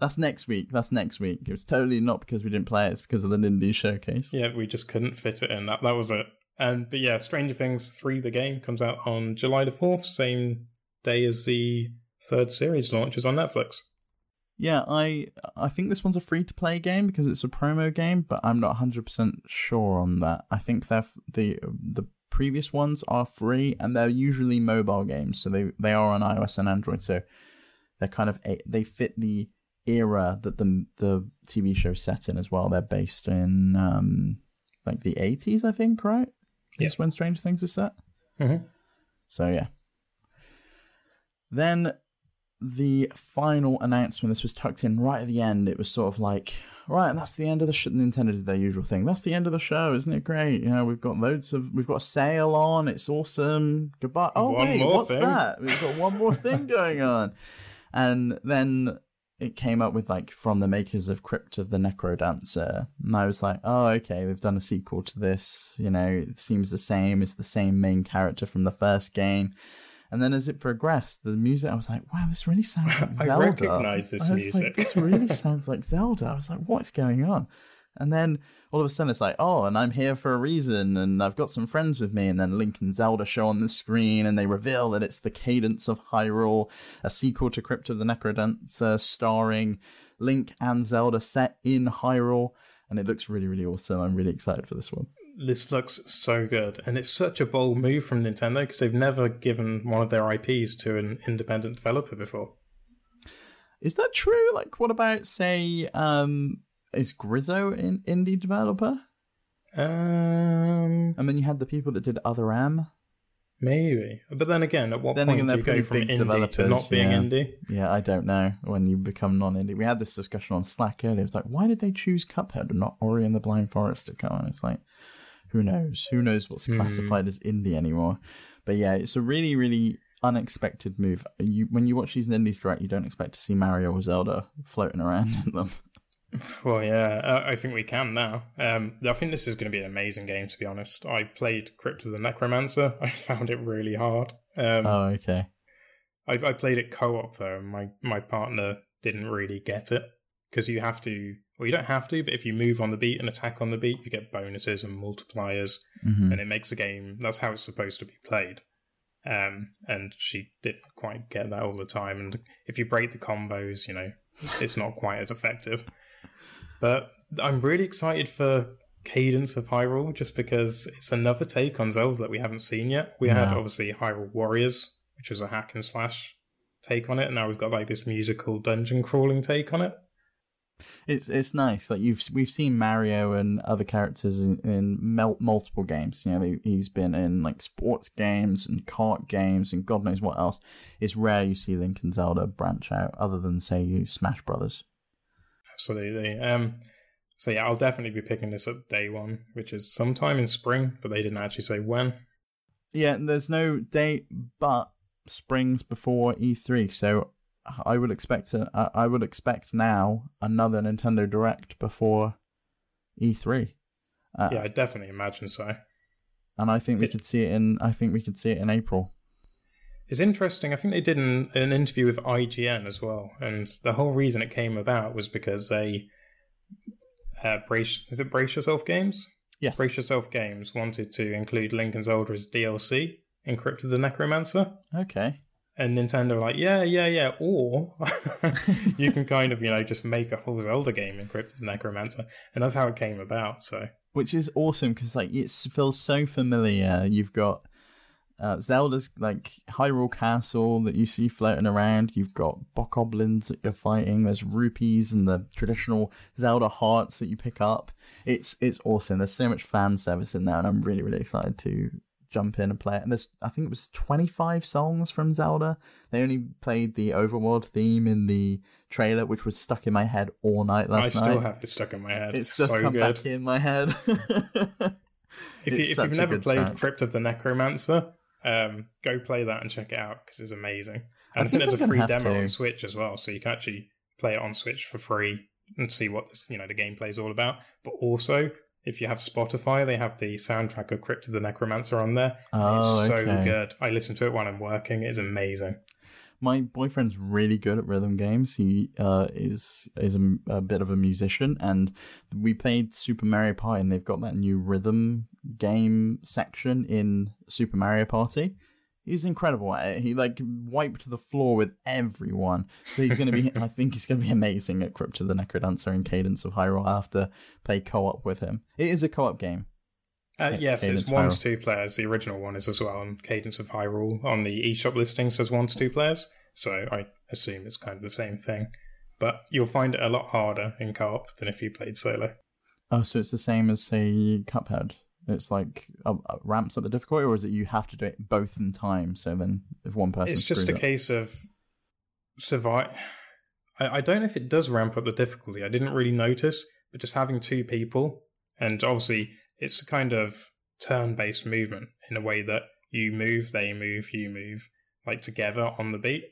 that's next week. It was totally not because we didn't play it. It's because of the Nindies Showcase. Yeah, we just couldn't fit it in. That was it. But yeah, Stranger Things 3, the game, comes out on July the 4th, same day as the third series launches on Netflix. Yeah, I think this one's a free-to-play game because it's a promo game, but I'm not 100% sure on that. I think the previous ones are free, and they're usually mobile games, so they are on iOS and Android, so they're kind of they fit the era that the TV show's set in as well. They're based in like the 80s, I think, right? Yeah. That's when Strange Things is set. Mm-hmm. So, yeah. Then the final announcement, this was tucked in right at the end. It was sort of like, right, that's the end of the show. Nintendo did their usual thing. That's the end of the show. Isn't it great? We've got a sale on. It's awesome. Goodbye. Oh, wait, what's that? We've got one more thing going on. And then it came up with, like, from the makers of Crypt of the Necrodancer. And I was like, oh, okay, they've done a sequel to this. It seems the same. It's the same main character from the first game. And then as it progressed, the music, I was like, wow, this really sounds like Zelda. I recognize this music. Like, this really sounds like Zelda. I was like, what's going on? And then all of a sudden it's like, oh, and I'm here for a reason, and I've got some friends with me, and then Link and Zelda show on the screen, and they reveal that it's the Cadence of Hyrule, a sequel to Crypt of the Necrodancer starring Link and Zelda set in Hyrule, and it looks really, really awesome. I'm really excited for this one. This looks so good, and it's such a bold move from Nintendo because they've never given one of their IPs to an independent developer before. Is that true? Like, what about, say, is Grizzo an indie developer? And then you had the people that did Other M. Maybe. But then again, at what point do you go from indie to not being indie? Yeah, I don't know when you become non-indie. We had this discussion on Slack earlier. It's like, why did they choose Cuphead and not Ori and the Blind Forest to come on? It's like, who knows? Who knows what's classified as indie anymore? But yeah, it's a really, really unexpected move. When you watch these Nindies Direct, you don't expect to see Mario or Zelda floating around in them. Well, yeah, I think we can now. I think this is going to be an amazing game, to be honest. I played Crypt of the Necromancer. I found it really hard. Okay. I played it co-op, though, and my partner didn't really get it. Because you have to... Well, you don't have to, but if you move on the beat and attack on the beat, you get bonuses and multipliers, and it makes a game... That's how it's supposed to be played. And she didn't quite get that all the time. And if you break the combos, you know, it's not quite as effective. But I'm really excited for Cadence of Hyrule, just because it's another take on Zelda that we haven't seen yet. We had, obviously, Hyrule Warriors, which was a hack and slash take on it, and now we've got like this musical dungeon crawling take on it. It's nice. Like we've seen Mario and other characters in multiple games. You know, he's been in like sports games and kart games and God knows what else. It's rare you see Link and Zelda branch out, other than say you Smash Brothers. Absolutely. So yeah, I'll definitely be picking this up day one, which is sometime in spring, but they didn't actually say when. Yeah, there's no date, but spring's before E3, so I would expect now another Nintendo Direct before E3. Yeah, I definitely imagine so. And I think we could see it in April. It's interesting. I think they did an interview with IGN as well, and the whole reason it came about was because they Brace Yourself Games? Yes. Brace Yourself Games wanted to include Link and Zelda as DLC in Crypt of the Necromancer. Okay. And Nintendo were like, yeah, or you can kind of, you know, just make a whole Zelda game in Crypt of the Necromancer. And that's how it came about, so. Which is awesome, because, like, it feels so familiar. You've got Zelda's, like, Hyrule Castle that you see floating around. You've got bokoblins that you're fighting. There's rupees and the traditional Zelda hearts that you pick up. It's awesome. There's so much fan service in there, and I'm really, really excited to jump in and play it. And there's, I think it was 25 songs from Zelda. They only played the overworld theme in the trailer, which was stuck in my head all night last night. I still have it stuck in my head. It's just so come good. Back in my head. If you've never played Crypt of the Necromancer, go play that and check it out, because it's amazing. And I think there's a free demo on Switch as well, so you can actually play it on Switch for free and see what this, you know, the gameplay is all about. But also, if you have Spotify, they have the soundtrack of Crypt of the Necromancer on there. It's so good. I listen to it while I'm working. It's amazing. My boyfriend's really good at rhythm games. He is a bit of a musician, and we played Super Mario Party, and they've got that new rhythm game section in Super Mario Party. He's incredible at it. He like wiped the floor with everyone. So he's going to be. I think he's going to be amazing at Crypt of the Necrodancer and Cadence of Hyrule. I have to play co-op with him. It is a co-op game. Yes, it's 1 to 2 players. The original one is as well. And Cadence of Hyrule on the eShop listing says 1 to 2 players. So I assume it's kind of the same thing. But you'll find it a lot harder in co-op than if you played solo. Oh, so it's the same as say Cuphead. It's like ramps up the difficulty, or is it you have to do it both in time? So then, if one person, it's just a case of survive. I don't know if it does ramp up the difficulty. I didn't really notice, but just having two people, and obviously it's a kind of turn-based movement in a way that you move, they move, you move, like together on the beat.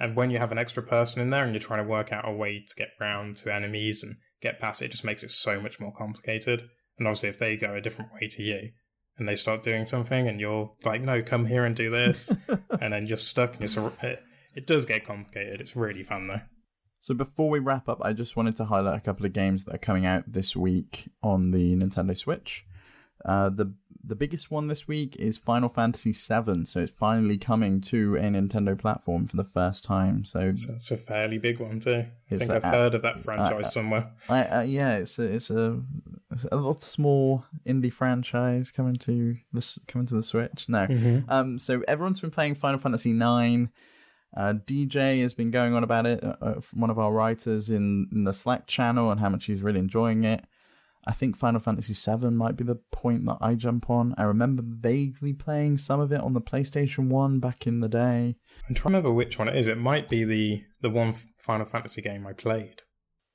And when you have an extra person in there and you're trying to work out a way to get round to enemies and get past it, it just makes it so much more complicated. And obviously if they go a different way to you and they start doing something and you're like, no, come here and do this. And then you're stuck. And it does get complicated. It's really fun though. So before we wrap up, I just wanted to highlight a couple of games that are coming out this week on the Nintendo Switch. The biggest one this week is Final Fantasy VII. So it's finally coming to a Nintendo platform for the first time. So it's a fairly big one too. I think I've heard of that franchise somewhere. It's a lot small indie franchise coming to the Switch. No, so everyone's been playing Final Fantasy IX. DJ has been going on about it. From one of our writers in the Slack channel, and how much he's really enjoying it. I think Final Fantasy VII might be the point that I jump on. I remember vaguely playing some of it on the PlayStation 1 back in the day. I'm trying to remember which one it is. It might be the one Final Fantasy game I played.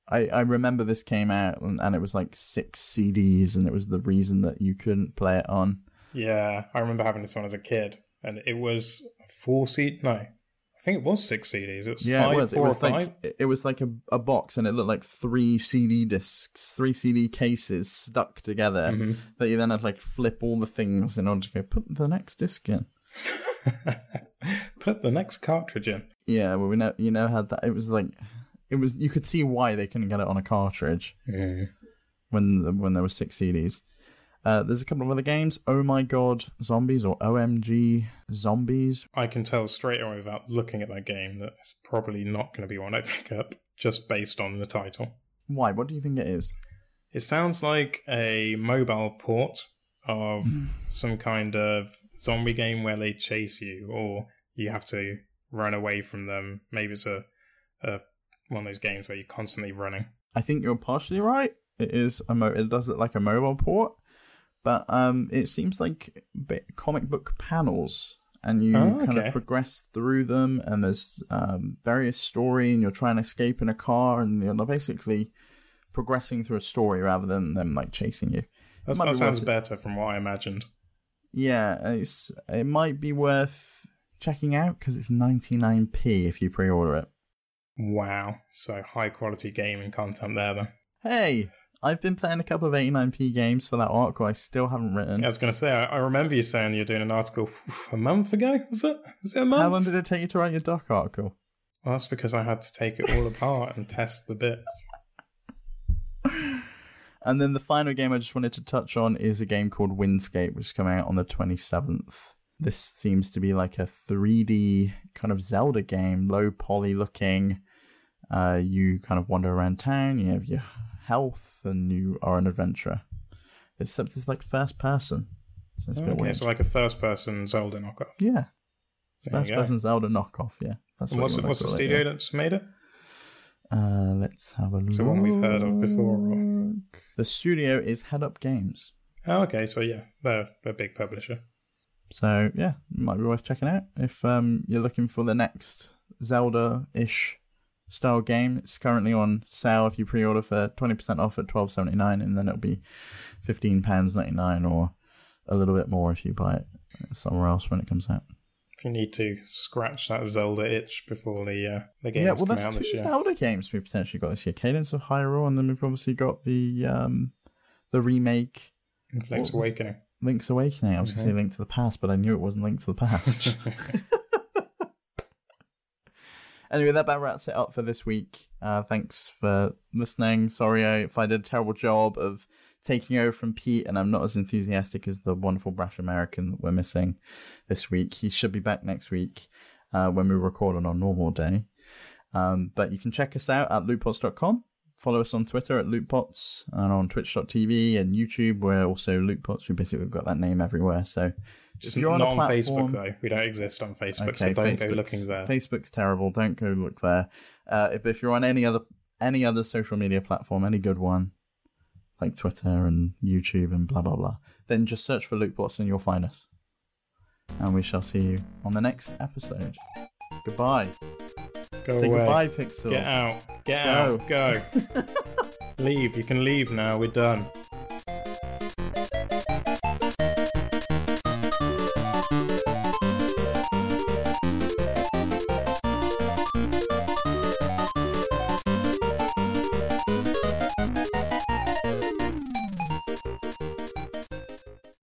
I remember this came out and it was like 6 CDs, and it was the reason that you couldn't play it on. Yeah, I remember having this one as a kid, and it was 4 CDs. No, I think it was 6 CDs. It was five. It was like a box, and it looked like 3 CD discs, 3 CD cases stuck together, mm-hmm. that you then had to like flip all the things in order to go put the next disc in. Put the next cartridge in. Yeah, well, we had that. It was like, it was, you could see why they couldn't get it on a cartridge when there were 6 CDs. There's a couple of other games. Oh My God Zombies, or OMG Zombies. I can tell straight away without looking at that game that it's probably not going to be one I pick up just based on the title. Why? What do you think it is? It sounds like a mobile port of some kind of zombie game where they chase you or you have to run away from them. Maybe it's a one of those games where you're constantly running. I think you're partially right. It is it does look like a mobile port, but it seems like comic book panels, and you kind of progress through them, and there's various story, and you're trying to escape in a car, and you're basically progressing through a story rather than them like chasing you. That sounds better from what I imagined. Yeah, it might be worth checking out because it's 99p if you pre-order it. Wow, so high quality gaming content there then. Hey, I've been playing a couple of 89p games for that article I still haven't written. Yeah, I was going to say, I remember you saying you're doing an article a month ago, was it? Was it a month? How long did it take you to write your doc article? Well, that's because I had to take it all apart and test the bits. And then the final game I just wanted to touch on is a game called Windscape, which is coming out on the 27th. This seems to be like a 3D kind of Zelda game, low poly looking. You kind of wander around town, you have your health, and you are an adventurer. Except it's like first person. So it's a bit weird. So like a first person Zelda knockoff. Yeah. First person Zelda knockoff, yeah. That's what what's the studio that's made it? Let's have a look. It's the one we've heard of before. Or... The studio is Head Up Games. Oh, okay. So yeah, they're a big publisher. So yeah, might be worth checking out if you're looking for the next Zelda-ish style game. It's currently on sale if you pre-order for 20% off at $12.79, and then it'll be £15.99 or a little bit more if you buy it somewhere else when it comes out. If you need to scratch that Zelda itch before the games come out this year. Yeah, well, that's two Zelda games we potentially got this year. Cadence of Hyrule, and then we've obviously got the remake. Link's Awakening. Link's Awakening. I was going to say Link to the Past, but I knew it wasn't Link to the Past. Anyway, that about wraps it up for this week. Thanks for listening. Sorry if I did a terrible job of taking over from Pete, and I'm not as enthusiastic as the wonderful brash American that we're missing this week. He should be back next week when we record on our normal day. But you can check us out at lootpots.com. Follow us on Twitter at lootpots, and on twitch.tv and YouTube. We're also lootpots. We basically got that name everywhere. So just not on platform... Facebook, though. We don't exist on Facebook, okay, so don't go looking there. Facebook's terrible. Don't go look there. If you're on any other social media platform, any good one, like Twitter and YouTube and blah, blah, blah, then just search for Lootbots and you'll find us. And we shall see you on the next episode. Goodbye. Go away. Goodbye, Pixel. Get out. Go. Leave. You can leave now. We're done.